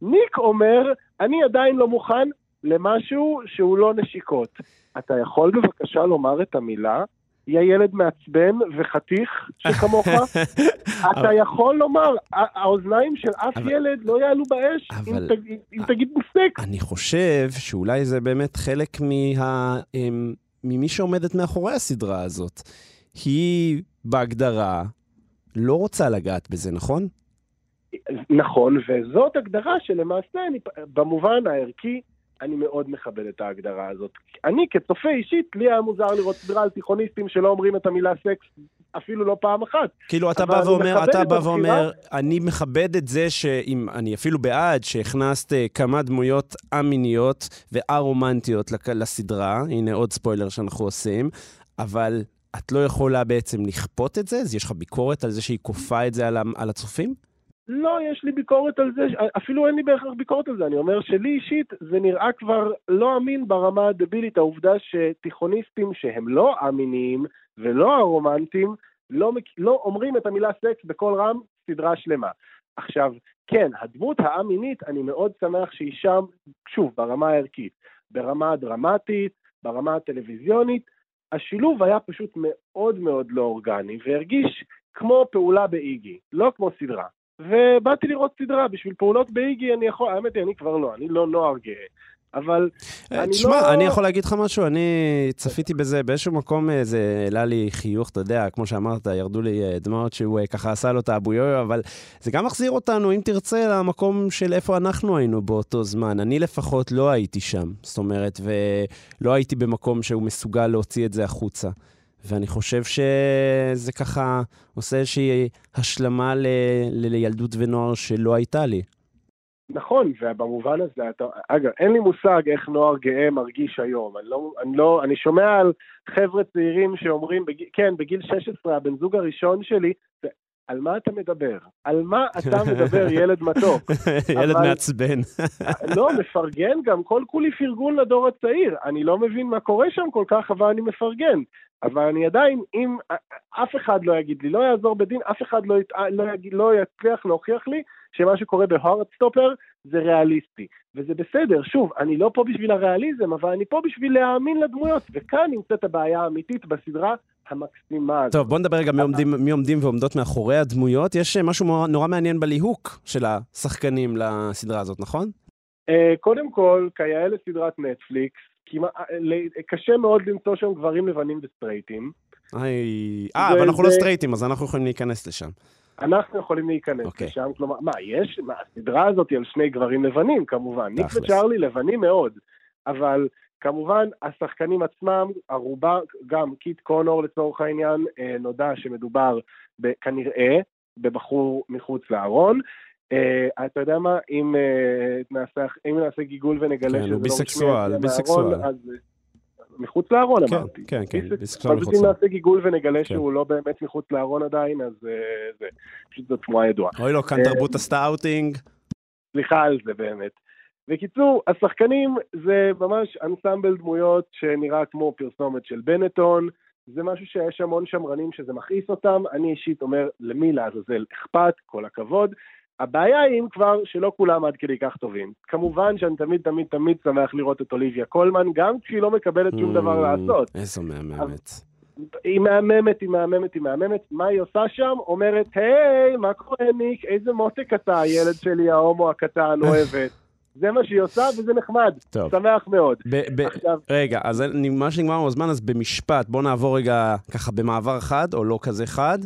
ניק אומר, אני עדיין לא מוכן למשהו שהוא לא נשיקות. אתה יכול בבקשה לומר את המילה, יהיה ילד מעצבן וחתיך שכמוך? אתה יכול לומר, האוזניים של אף ילד לא יעלו באש אם תגיד בסק. אני חושב שאולי זה באמת חלק מה... ממי שעומדת מאחורי הסדרה הזאת, היא בהגדרה לא רוצה לגעת בזה, נכון? נכון, וזאת הגדרה שלמעשה, אני, במובן הערכי, אני מאוד מכבד את ההגדרה הזאת. אני כצופה אישית, לי היה מוזר לראות סדרה על תיכוניסטים שלא אומרים את המילה סקס, אפילו לא פעם אחת. כאילו אתה בא ואומר, אתה בא ואומר, אני מכבד את זה שאם, אני אפילו בעד שהכנסת כמה דמויות אמיניות וארומנטיות לסדרה, הנה עוד ספוילר שאנחנו עושים, אבל את לא יכולה בעצם לכפות את זה? אז יש לך ביקורת על זה שהיא כופה את זה על הצופים? לא, יש לי ביקורת על זה, אפילו אין לי בהכרח ביקורת על זה, אני אומר שלי אישית זה נראה כבר לא אמין ברמה הדבילית, העובדה שתיכוניסטים שהם לא אמיניים ולא הרומנטיים, לא, לא אומרים את המילה סקס בכל רם סדרה שלמה. עכשיו, כן, הדמות האמינית, אני מאוד שמח שהיא שם, שוב, ברמה הערכית, ברמה הדרמטית, ברמה הטלוויזיונית, השילוב היה פשוט מאוד מאוד לא אורגני, והרגיש כמו פעולה באיגי, לא כמו סדרה. ובאתי לראות סדרה, בשביל פעולות באיגי אני יכול, האמת היא, אני כבר לא, אני לא נוער גאה, אבל... תשמע, אני יכול להגיד לך משהו, אני צפיתי בזה, באיזשהו מקום זה העלה לי חיוך, אתה יודע, כמו שאמרת, ירדו לי דמעות שהוא ככה עשה לו את האבו יויו, אבל זה גם מחזיר אותנו, אם תרצה, למקום של איפה אנחנו היינו באותו זמן, אני לפחות לא הייתי שם, זאת אומרת, ולא הייתי במקום שהוא מסוגל להוציא את זה החוצה. ואני חושב שזה ככה עושה איזושהי השלמה ל, ל, לילדות ונוער שלא הייתה לי. נכון, ובמובן הזה, אתה, אגב, אין לי מושג איך נוער גאה מרגיש היום. אני, לא, אני, לא, אני שומע על חבר'ה צעירים שאומרים, בג, כן, בגיל שש עשרה, הבן זוג הראשון שלי, על מה אתה מדבר? על מה אתה מדבר, ילד מתוק? ילד מעצבן. לא, מפרגן גם, כל כולי פרגון לדור הצעיר. אני לא מבין מה קורה שם כל כך, אבל אני מפרגן. אבל אני עדיין, אם אף אחד לא יגיד לי, לא יעזור בדין, אף אחד לא, לא, לא יצליח להוכיח לי, שמה שקורה בהארטסטופר זה ריאליסטי. וזה בסדר, שוב, אני לא פה בשביל הריאליזם, אבל אני פה בשביל להאמין לדמויות, וכאן נמצאת הבעיה האמיתית בסדרה המקסימה. טוב, בוא נדבר רגע מי עומדים ועומדות מאחורי הדמויות. יש משהו נורא מעניין בליהוק של השחקנים לסדרה הזאת, נכון? קודם כל, כיאה לסדרת נטפליקס, קשה מאוד למצוא שם גברים לבנים וסטרייטים. אה, אבל אנחנו לא סטרייטים, אז אנחנו יכולים להיכנס לשם. אנחנו יכולים להיכנס לשם, כלומר, מה, יש? הסדרה הזאת היא על שני גברים לבנים, כמובן. ניק וצ'ארלי לבנים מאוד, אבל... כמובן, השחקנים עצמם, הרובה, גם קיט קונור לצורך העניין, נודע שמדובר כנראה בבחור מחוץ לארון. אתה יודע מה, אם נעשה גיגול ונגלה שזה לא ביסקסואל, ביסקסואל. מחוץ לארון אמרתי. כן, כן, ביסקסואל מחוץ לארון. אם נעשה גיגול ונגלה שהוא לא באמת מחוץ לארון עדיין, אז זה פשוט זאת תמועה ידועה. אוי לו, כאן תרבות הסטאוטינג. סליחה על זה באמת. בקיצור, השחקנים זה ממש אנסמבל דמויות שנראה כמו פרסומת של בנטון, זה משהו שיש המון שמרנים שזה מכעיס אותם, אני אישית אומר למי לעזאזל אכפת, כל הכבוד, הבעיה היא כבר שלא כולם עד כדי כך טובים, כמובן שאני תמיד תמיד תמיד שמח לראות את אוליביה קולמן, גם כשהיא לא מקבלת שום דבר לעשות. איזו מהממת. היא מהממת, היא מהממת, היא מהממת, מה היא עושה שם? אומרת, היי, מה קורה ניק? איזה מותק אתה, הילד שלי, ההומו הקטן, אוהבת. זה מה שהיא עושה, וזה נחמד. טוב. שמח מאוד. ב- ב- עכשיו... רגע, אז מה שנגמר בזמן, אז במשפט, בוא נעבור רגע ככה במעבר חד, או לא כזה חד,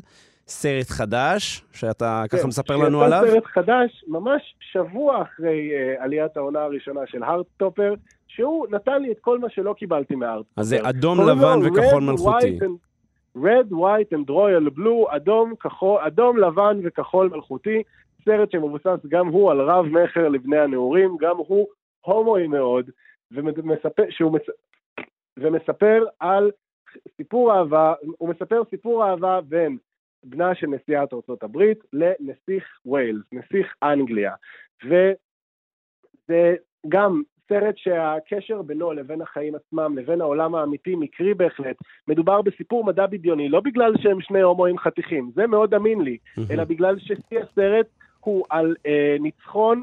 סרט חדש, שאתה ככה מספר לנו עליו. סרט חדש, ממש שבוע אחרי uh, עליית העונה הראשונה של הארטסטופר, שהוא נתן לי את כל מה שלא קיבלתי מהארטסטופר. אז זה אדום לבן וכחול מלכותי. Red, White and Royal Blue, אדום, כחול, אדום לבן וכחול מלכותי, סרט שמבוסס גם הוא על רב מחר לבני הנאורים, גם הוא הומואי מאוד, ומספר, שהוא מצ... ומספר על סיפור אהבה, הוא מספר סיפור אהבה בין בנה של נשיאת ארצות הברית לנסיך ווילס, נסיך אנגליה, וזה גם סרט שהקשר בינו לבין החיים עצמם, לבין העולם האמיתי, מקרי בהחלט. מדובר בסיפור מדע בדיוני, לא בגלל שהם שני הומואים חתיכים, זה מאוד אמין לי, אלא בגלל ששיא הסרט הוא על אה, ניצחון,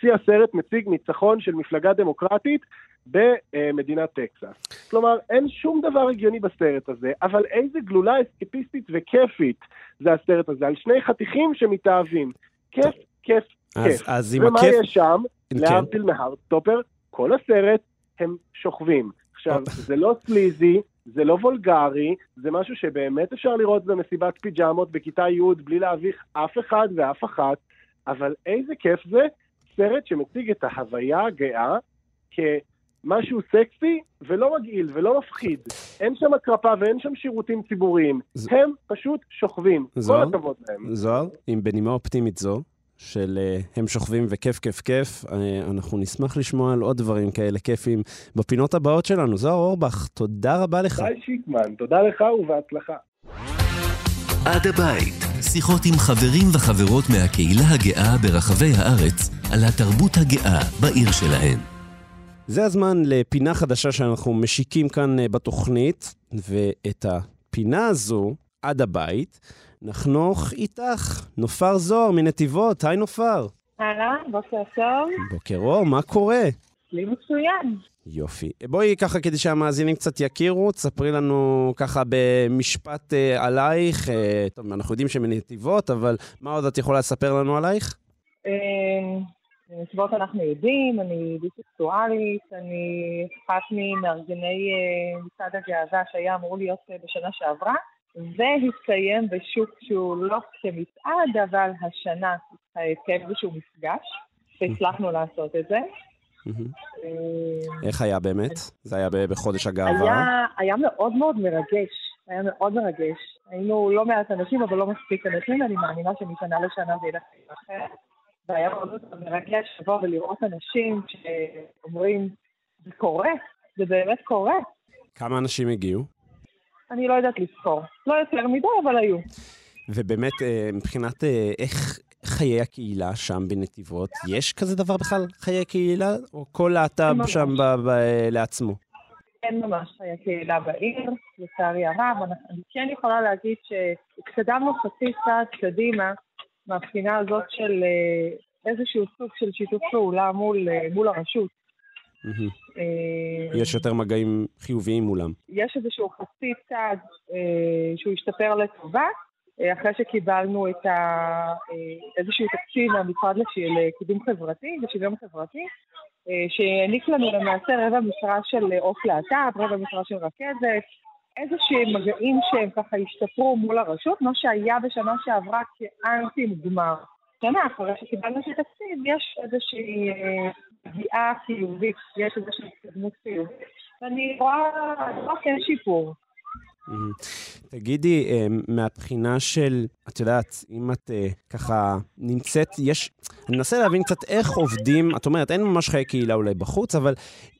שיא הסרט מציג ניצחון של מפלגה דמוקרטית במדינת טקסס. כלומר, אין שום דבר הגיוני בסרט הזה, אבל איזה גלולה אסקפיסטית וכיפית זה הסרט הזה, על שני חתיכים שמתאהבים. כיף, כיף, כיף. ומה יש שם? להבדיל מהארטסטופר, כל הסרט הם שוכבים. עכשיו, זה לא סליזי, זה לא וולגרי, זה משהו שבאמת אפשר לראות במסיבת פיג'מות בכיתה י' בלי להביך אף אחד ואף אחת, אבל איזה כיף זה, סרט שמציג את ההוויה הגאה כמשהו סקסי ולא מגעיל ולא מפחיד. אין שם הקרפה ואין שם שירותים ציבוריים. ז... הם פשוט שוכבים. זוהר, כל הכבוד להם. זוהר, עם בנימה אופטימית זו, של הם שוכבים וכיף כיף כיף, אנחנו נשמח לשמוע על עוד דברים כאלה כיפים בפינות הבאות שלנו. זוהר אורבך, תודה רבה לך. איתי שיקמן, תודה לך ובהצלחה. עד הבית, שיחות עם חברים וחברות מהקהילה הגאה ברחבי הארץ על התרבות הגאה בעיר שלהם. זה הזמן לפינה חדשה שאנחנו משיקים כאן בתוכנית, ואת הפינה הזו, עד הבית, נחנוך איתך, נופר זוהר מנתיבות. היי נופר. הלאה, בוקר טוב. בוקר אור, מה קורה? לי מצוין. יופי. בואי ככה כדי שהמאזינים קצת יכירו, תספרי לנו ככה במשפט אה, עלייך, אה, טוב, אנחנו יודעים שמנתיבות, אבל מה עוד את יכולה לספר לנו עלייך? אה, מנתיבות אנחנו יודעים, אני ביסקסואלית, אני אחת ממארגני אה, מצעד הגאווה שהיה אמור להיות אה, בשנה שעברה, והתקיים בשוק שהוא לא כמצעד, אבל השנה התקיים בשוק מפגש, שהצלחנו לעשות את זה. איך היה באמת? זה היה בחודש הגאווה? היה מאוד מאוד מרגש, היה מאוד מרגש. היינו לא מעט אנשים, אבל לא מספיק אנשים, אני מאמינה שמשנה לשנה זה ילך אחר. והיה מאוד מרגש לבוא ולראות אנשים שאומרים, זה קורה, זה באמת קורה. כמה אנשים הגיעו? אני לא יודעת לזכור. לא יותר מדי, אבל היו. ובאמת, מבחינת איך חיי הקהילה שם בנתיבות, יש כזה דבר בכלל, חיי הקהילה, או כל להט"ב שם ב- ב- לעצמו? אין ממש חיי קהילה בעיר, לצערי הרב. אני כן יכולה להגיד שהתקדמנו חצי צעד קדימה, מהבחינה הזאת של איזשהו סוג של שיתוף פעולה מול, מול הרשות. יש יותר מגעים חיוביים מולם. יש איזשהו חצי צעד שהוא השתפר לטובה, אחרי שקיבלנו איזשהו תקציב מהמשרד לקידום חברתי, לשוויון חברתי, שהעניק לנו למעשה רבע משרה של עוף להט"ב, רבע משרה של רכזת, איזשהם מגעים שהם ככה השתפרו מול הרשות, מה שהיה בשנה שעברה כאנטי מוגמר. שנה אחרי שקיבלנו את התקציב, יש איזושהי... פגיעה חיובית, יש איזושהי התקדמות חיובית, ואני רואה רק אין שיפור. תגידי, מהבחינה של, את יודעת, אם את ככה נמצאת, יש, אני מנסה להבין קצת איך עובדים, את אומרת, אין ממש חיי קהילה אולי בחוץ, אבל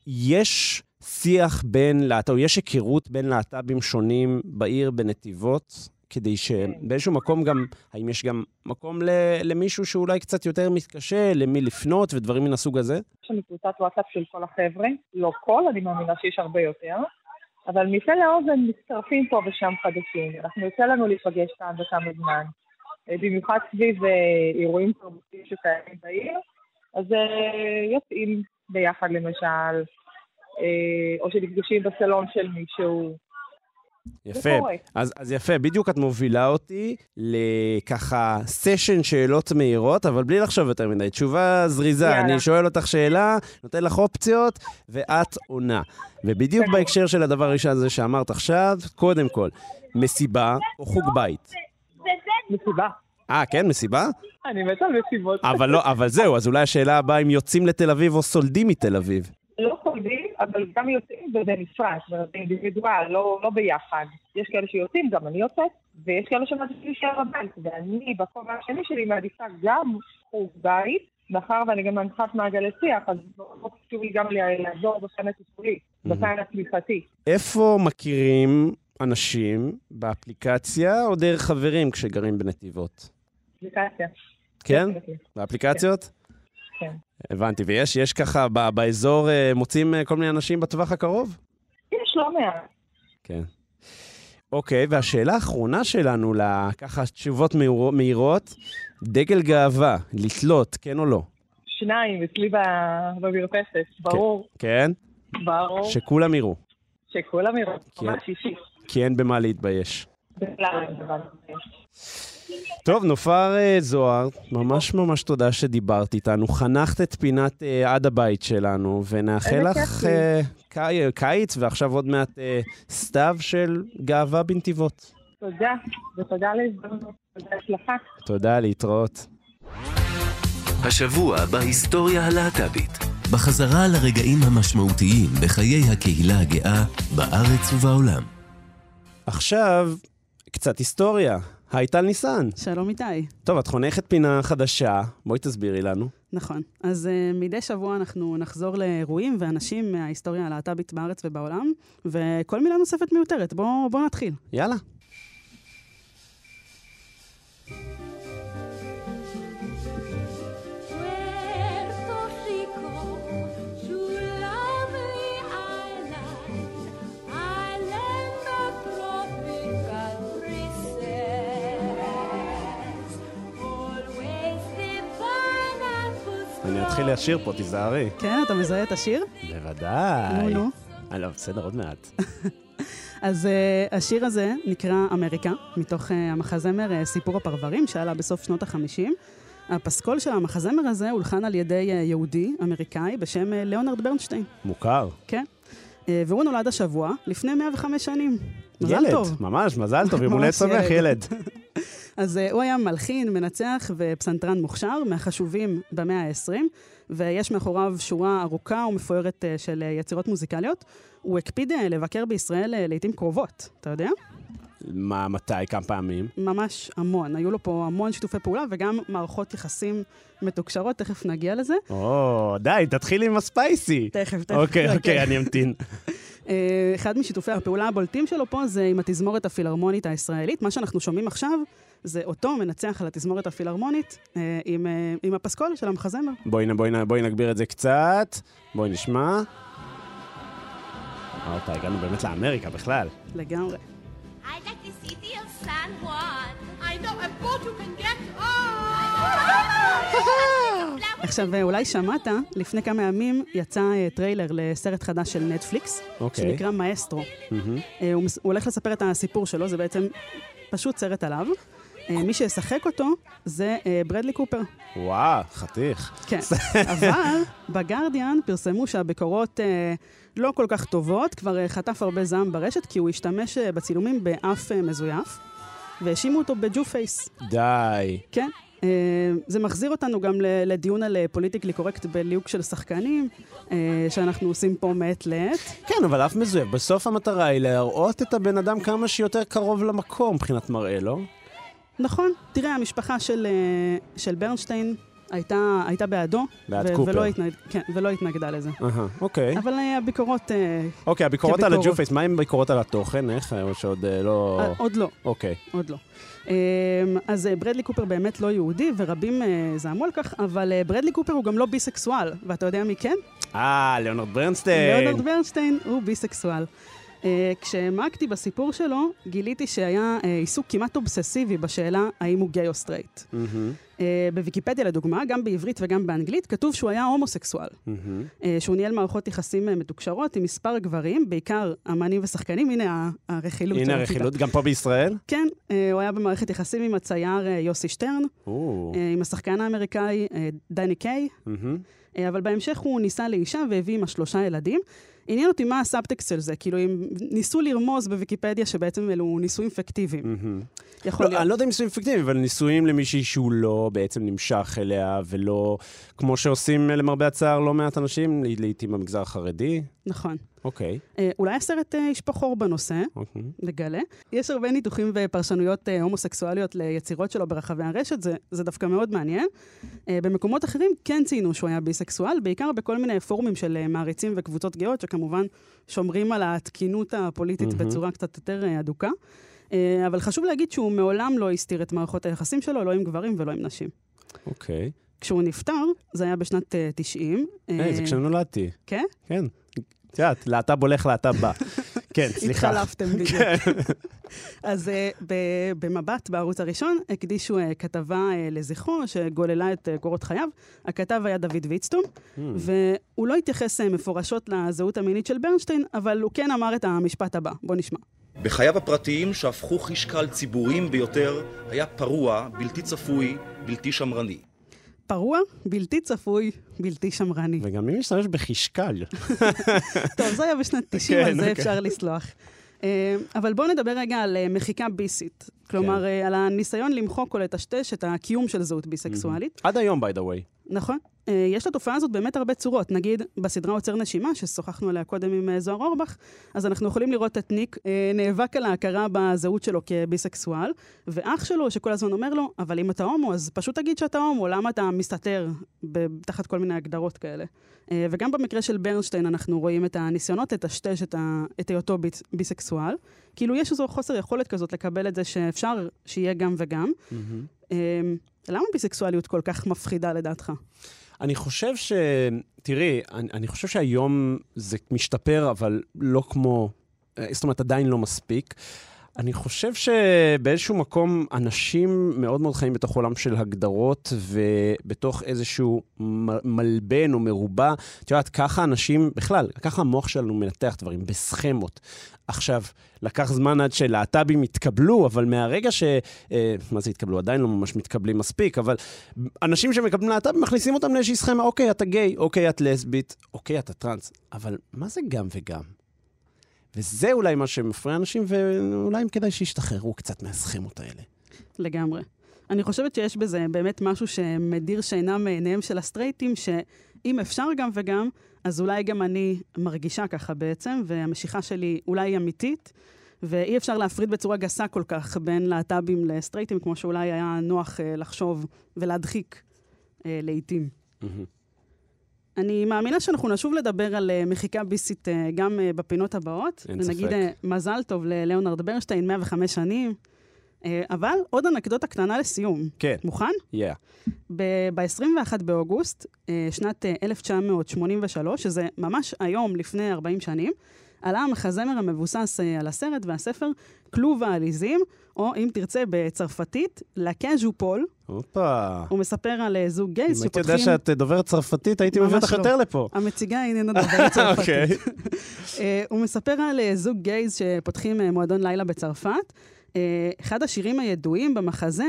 יש שיח בין להט"ב, יש היכרות בין להט"בים שונים בעיר, בנתיבות, כדי שבאיזשהו מקום גם, האם יש גם מקום למישהו שאולי קצת יותר מתקשה, למי לפנות ודברים מן הסוג הזה? יש לנו קבוצת וואטסאפ של כל החבר'ה, לא כל, אני מאמינה שיש הרבה יותר, אבל מפה לאוזן מצטרפים פה ושם חדשים, אנחנו יוצא לנו להיפגש כאן וכמה זמן, במיוחד סביב אירועים תרבותיים שקיימים בעיר, אז יוצאים ביחד למשל, או שנפגשים בסלון של מישהו, יפה, אז, אז יפה, בדיוק את מובילה אותי לככה סשן שאלות מהירות, אבל בלי לחשוב יותר מדי, תשובה זריזה, יאללה. אני שואל אותך שאלה, נותן לך אופציות, ואת עונה. ובדיוק בהקשר של הדבר הראשון הזה שאמרת עכשיו, קודם כל, מסיבה או חוג בית? מסיבה. אה, כן, מסיבה? אני מתה מסיבות. אבל, לא, אבל זהו, אז אולי השאלה הבאה, אם יוצאים לתל אביב או סולדים מתל אביב? לא סולדים, אבל גם יוצאים וזה נפרש, זה אינדיבידואל, לא, לא ביחד. יש כאלה שיוצאים, גם אני יוצאת, ויש כאלה שמעדיפים להישאר בבית, ואני בכובע השני שלי מעדיפה גם חוג בית, מאחר ואני גם מנחת מעגלי שיח, אז לא חשוב לי גם לעזור בשנה טיפולית, בשנה תמיכתי. איפה מכירים אנשים באפליקציה או דרך חברים כשגרים בנתיבות? אפליקציה. כן? באפליקציות? כן. הבנתי, ויש יש ככה באזור מוצאים כל מיני אנשים בטווח הקרוב? יש לא מעט. כן. אוקיי, והשאלה האחרונה שלנו, ככה תשובות מהירות, דגל גאווה, לתלות, כן או לא? שניים, אצלי במרפסת, ברור. כן? ברור. שכולם יראו. שכולם יראו, ממש אישי. כי אין במה להתבייש. בכלל אין במה להתבייש. טוב, נופר זוהר, ממש ממש תודה שדיברת איתנו, חנכת את פינת אה, עד הבית שלנו, ונאחל לך אה, קי, קיץ, ועכשיו עוד מעט אה, סתיו של גאווה בנתיבות. תודה, ותודה להזדמנות, תודה להצלחה. תודה, להתראות. השבוע בהיסטוריה הלהט"בית, בחזרה לרגעים המשמעותיים בחיי הקהילה הגאה בארץ ובעולם. עכשיו, קצת היסטוריה. היי טל ניסן. שלום איתי. טוב, את חונכת פינה חדשה, בואי תסבירי לנו. נכון, אז uh, מדי שבוע אנחנו נחזור לאירועים ואנשים מההיסטוריה הלהט"בית בארץ ובעולם, וכל מילה נוספת מיותרת, בואו בוא נתחיל. יאללה. אני אתחיל להשיר פה, תיזהרי. כן, אתה מזהה את השיר? בוודאי. נו, נו. לא, בסדר, עוד מעט. אז השיר הזה נקרא אמריקה, מתוך המחזמר סיפור הפרברים, שעלה בסוף שנות החמישים. הפסקול של המחזמר הזה הולחן על ידי יהודי אמריקאי בשם ליאונרד ברנשטיין. מוכר. כן. והוא נולד השבוע, לפני מאה וחמש שנים. מזל טוב. ילד, ממש, מזל טוב, אם הוא נצמח ילד. אז הוא היה מלחין, מנצח ופסנתרן מוכשר, מהחשובים במאה ה-עשרים, ויש מאחוריו שורה ארוכה ומפוארת של יצירות מוזיקליות. הוא הקפיד לבקר בישראל לעתים קרובות, אתה יודע? מה, מתי, כמה פעמים? ממש המון, היו לו פה המון שיתופי פעולה, וגם מערכות יחסים מתוקשרות, תכף נגיע לזה. או, די, תתחיל עם הספייסי. תכף, תכף. אוקיי, אוקיי, אני אמתין. אחד משיתופי הפעולה הבולטים שלו פה זה עם התזמורת הפילהרמונית הישראלית, מה שאנחנו שומעים עכשיו, זה אותו מנצח על התזמורת הפילהרמונית עם, עם הפסקול של המחזמר. בואי, בואי, בואי נגביר את זה קצת, בואי נשמע. אותה, הגענו באמת לאמריקה בכלל. לגמרי. I like the city of San Juan. I know a boat you can get on. עכשיו, אולי שמעת, לפני כמה ימים יצא טריילר לסרט חדש של נטפליקס, שנקרא מאסטרו. הוא הולך לספר את הסיפור שלו, זה בעצם פשוט סרט עליו. מי שישחק אותו זה ברדלי קופר. וואו, חתיך. כן, אבל בגרדיאן פרסמו שהביקורות לא כל כך טובות, כבר חטף הרבה זעם ברשת, כי הוא השתמש בצילומים באף מזויף, והאשימו אותו בג'ו פייס. די. כן, זה מחזיר אותנו גם לדיון על פוליטיקלי קורקט בליוק של שחקנים, שאנחנו עושים פה מעט לעת. כן, אבל אף מזויף. בסוף המטרה היא להראות את הבן אדם כמה שיותר קרוב למקום, מבחינת מראה, לא? נכון, תראה, המשפחה של, של ברנשטיין הייתה, הייתה בעדו, בעד ו- ולא, התנגד, כן, ולא התנגדה לזה. אהה, אוקיי. אבל הביקורות... אוקיי, הביקורות כביקורות... על הג'ופייס, מה עם הביקורות על התוכן? איך? או שעוד לא... עוד לא. אוקיי. עוד לא. אז ברדלי קופר באמת לא יהודי, ורבים זעמו על כך, אבל ברדלי קופר הוא גם לא ביסקסואל, ואתה יודע מי כן? אה, ליאונרד ברנשטיין. ליאונרד ברנשטיין הוא ביסקסואל. כשהעמקתי בסיפור שלו, גיליתי שהיה עיסוק כמעט אובססיבי בשאלה האם הוא גיי או סטרייט. בוויקיפדיה לדוגמה, גם בעברית וגם באנגלית, כתוב שהוא היה הומוסקסואל. שהוא ניהל מערכות יחסים מתוקשרות עם מספר גברים, בעיקר אמנים ושחקנים, הנה הרכילות. הנה הרכילות, גם פה בישראל? כן, הוא היה במערכת יחסים עם הצייר יוסי שטרן, עם השחקן האמריקאי דני קיי, אבל בהמשך הוא ניסה לאישה והביא עם השלושה ילדים. עניין אותי מה הסאבטקסט של זה, כאילו אם ניסו לרמוז בוויקיפדיה שבעצם אלו ניסויים פיקטיביים. אני לא יודע אם ניסויים פיקטיביים, אבל ניסויים למישהי שהוא לא בעצם נמשך אליה, ולא, כמו שעושים למרבה הצער לא מעט אנשים, לעתים במגזר החרדי. נכון. אוקיי. אולי הסרט ישפוך אור בנושא, נגלה. יש הרבה ניתוחים ופרשנויות הומוסקסואליות ליצירות שלו ברחבי הרשת, זה דווקא מאוד מעניין. במקומות אחרים כן ציינו שהוא היה ביסקסואל, בעיקר בכל מיני פורומים של מעריצים וקבוצות גאות, שכמובן שומרים על התקינות הפוליטית בצורה קצת יותר אדוקה. אבל חשוב להגיד שהוא מעולם לא הסתיר את מערכות היחסים שלו, לא עם גברים ולא עם נשים. אוקיי. כשהוא נפטר, זה היה בשנת תשעים. היי, זה כשנולדתי. כן? כן. תיאת, להטב הולך, להטב בא. כן, סליחה. התחלפתם בדיוק. אז במבט בערוץ הראשון הקדישו כתבה לזכרו שגוללה את קורות חייו. הכתב היה דוד ויצטום, והוא לא התייחס מפורשות לזהות המינית של ברנשטיין, אבל הוא כן אמר את המשפט הבא. בוא נשמע. בחייו הפרטיים שהפכו חשקל ציבוריים ביותר, היה פרוע, בלתי צפוי, בלתי שמרני. פרוע, בלתי צפוי, בלתי שמרני. וגם מי משתמש בחשקל. טוב, זה היה בשנת תשעים, אז זה אפשר לסלוח. אבל בואו נדבר רגע על מחיקה ביסית. כלומר, על הניסיון למחוק או לטשטש את הקיום של זהות ביסקסואלית. עד היום, by the way. נכון. יש לתופעה הזאת באמת הרבה צורות. נגיד, בסדרה עוצר נשימה, ששוחחנו עליה קודם עם זוהר אורבך, אז אנחנו יכולים לראות את ניק נאבק על ההכרה בזהות שלו כביסקסואל, ואח שלו שכל הזמן אומר לו, אבל אם אתה הומו, אז פשוט תגיד שאתה הומו, למה אתה מסתתר תחת כל מיני הגדרות כאלה. וגם במקרה של ברנשטיין אנחנו רואים את הניסיונות לטשטש את היותו ביסקסואל. כאילו יש איזו חוסר יכולת כזאת לקבל את זה שאפשר שיהיה גם וגם. למה ביסקסואליות כל כך מפחידה לדעתך? אני חושב ש... תראי, אני, אני חושב שהיום זה משתפר, אבל לא כמו... זאת אומרת, עדיין לא מספיק. אני חושב שבאיזשהו מקום אנשים מאוד מאוד חיים בתוך עולם של הגדרות, ובתוך איזשהו מלבן או מרובה. את יודעת, ככה אנשים, בכלל, ככה המוח שלנו מנתח דברים, בסכמות. עכשיו, לקח זמן עד שלהט"בים התקבלו, אבל מהרגע ש... אה, מה זה התקבלו? עדיין לא ממש מתקבלים מספיק, אבל אנשים שמקבלים להט"בים מכניסים אותם לאיזושהי סכמה, אוקיי, אתה גיי, אוקיי, את לסבית, אוקיי, אתה טרנס. אבל מה זה גם וגם? וזה אולי מה שמפריע אנשים, ואולי אם כדאי שישתחררו קצת מהסכמות האלה. לגמרי. אני חושבת שיש בזה באמת משהו שמדיר שינה מעיניהם של הסטרייטים, שאם אפשר גם וגם, אז אולי גם אני מרגישה ככה בעצם, והמשיכה שלי אולי היא אמיתית, ואי אפשר להפריד בצורה גסה כל כך בין להט"בים לסטרייטים, כמו שאולי היה נוח לחשוב ולהדחיק לעתים. Mm-hmm. אני מאמינה שאנחנו נשוב לדבר על מחיקה ביסית גם בפינות הבאות. נגיד מזל טוב ללאונרד ברנשטיין, מאה וחמש שנים. אבל עוד אנקדוטה קטנה לסיום. כן. מוכן? כן. ב-עשרים ואחד באוגוסט, שנת אלף תשע מאות שמונים ושלוש, שזה ממש היום לפני ארבעים שנים, עלה המחזמר המבוסס על הסרט והספר כלוב העליזים, או אם תרצה בצרפתית, La Cage aux Folles. אופה. הוא מספר על זוג גייז שפותחים... אם הייתי יודע שאת דוברת צרפתית, הייתי מביא אותך יותר לפה. המציגה איננה דוברת צרפתית. הוא מספר על זוג גייז שפותחים מועדון לילה בצרפת. אחד השירים הידועים במחזה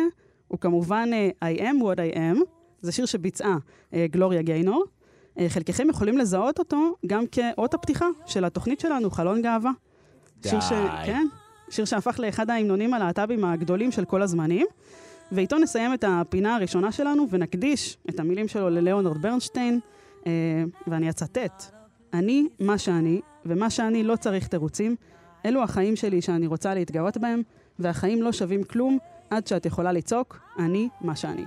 הוא כמובן I am what I am. זה שיר שביצעה גלוריה גיינור. חלקכם יכולים לזהות אותו גם כאות הפתיחה של התוכנית שלנו, חלון גאווה. די. שיר ש... כן? שיר שהפך לאחד ההמנונים הלהט"בים הגדולים של כל הזמנים, ואיתו נסיים את הפינה הראשונה שלנו, ונקדיש את המילים שלו ללאונרד ברנשטיין, אה, ואני אצטט. אני מה שאני, ומה שאני לא צריך תירוצים, אלו החיים שלי שאני רוצה להתגאות בהם, והחיים לא שווים כלום עד שאת יכולה לצעוק, אני מה שאני.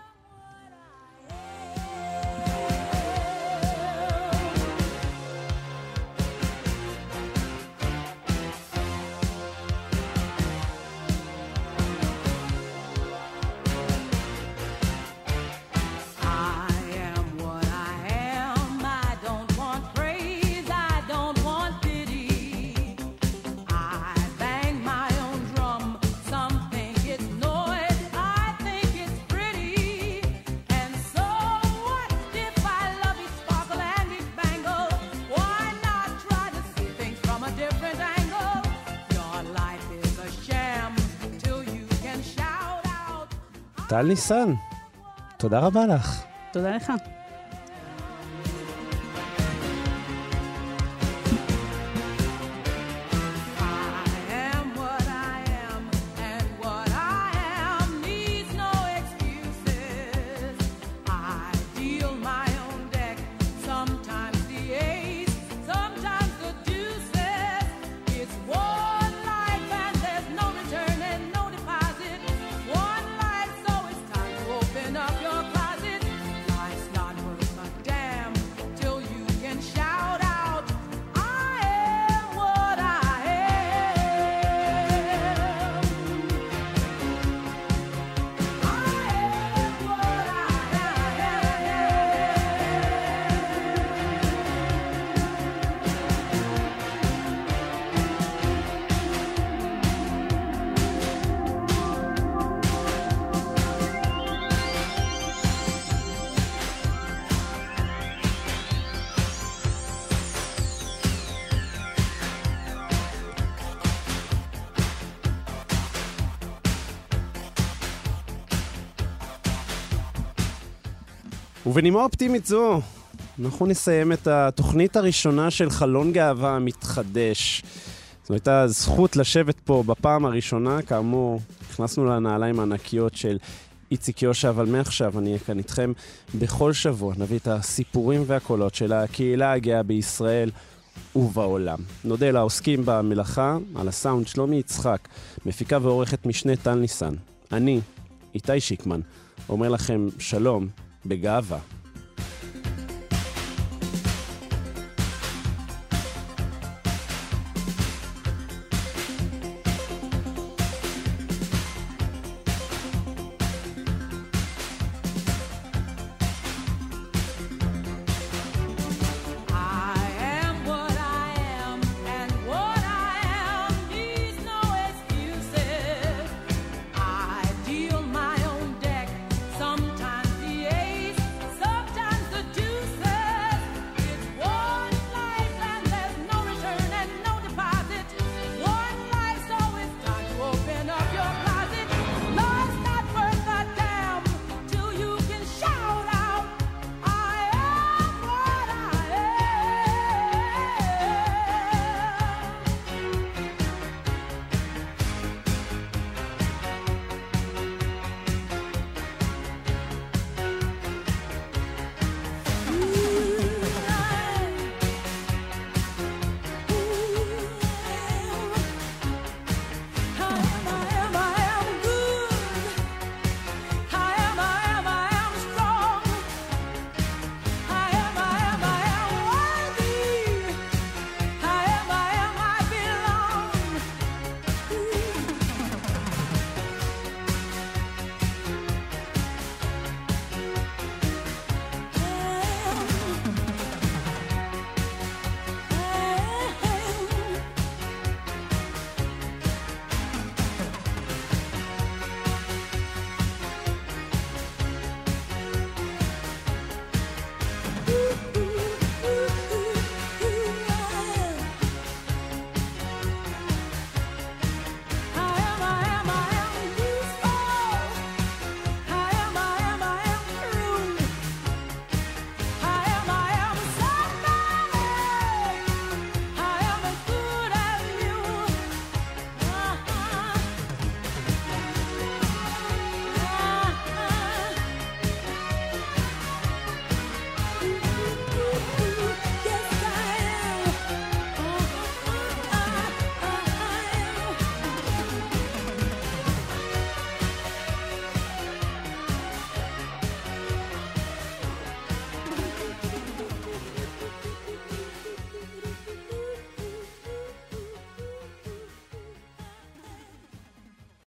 טל ניסן, תודה רבה לך. תודה לך. ובנימה אופטימית זו, אנחנו נסיים את התוכנית הראשונה של חלון גאווה המתחדש. זו הייתה זכות לשבת פה בפעם הראשונה, כאמור, הכנסנו לנעליים הענקיות של איציק יושב, אבל מעכשיו אני אהיה כאן איתכם בכל שבוע, נביא את הסיפורים והקולות של הקהילה הגאה בישראל ובעולם. נודה לעוסקים במלאכה, על הסאונד שלומי יצחק, מפיקה ועורכת משנה טל ניסן. אני, איתי שיקמן, אומר לכם שלום, בגאווה.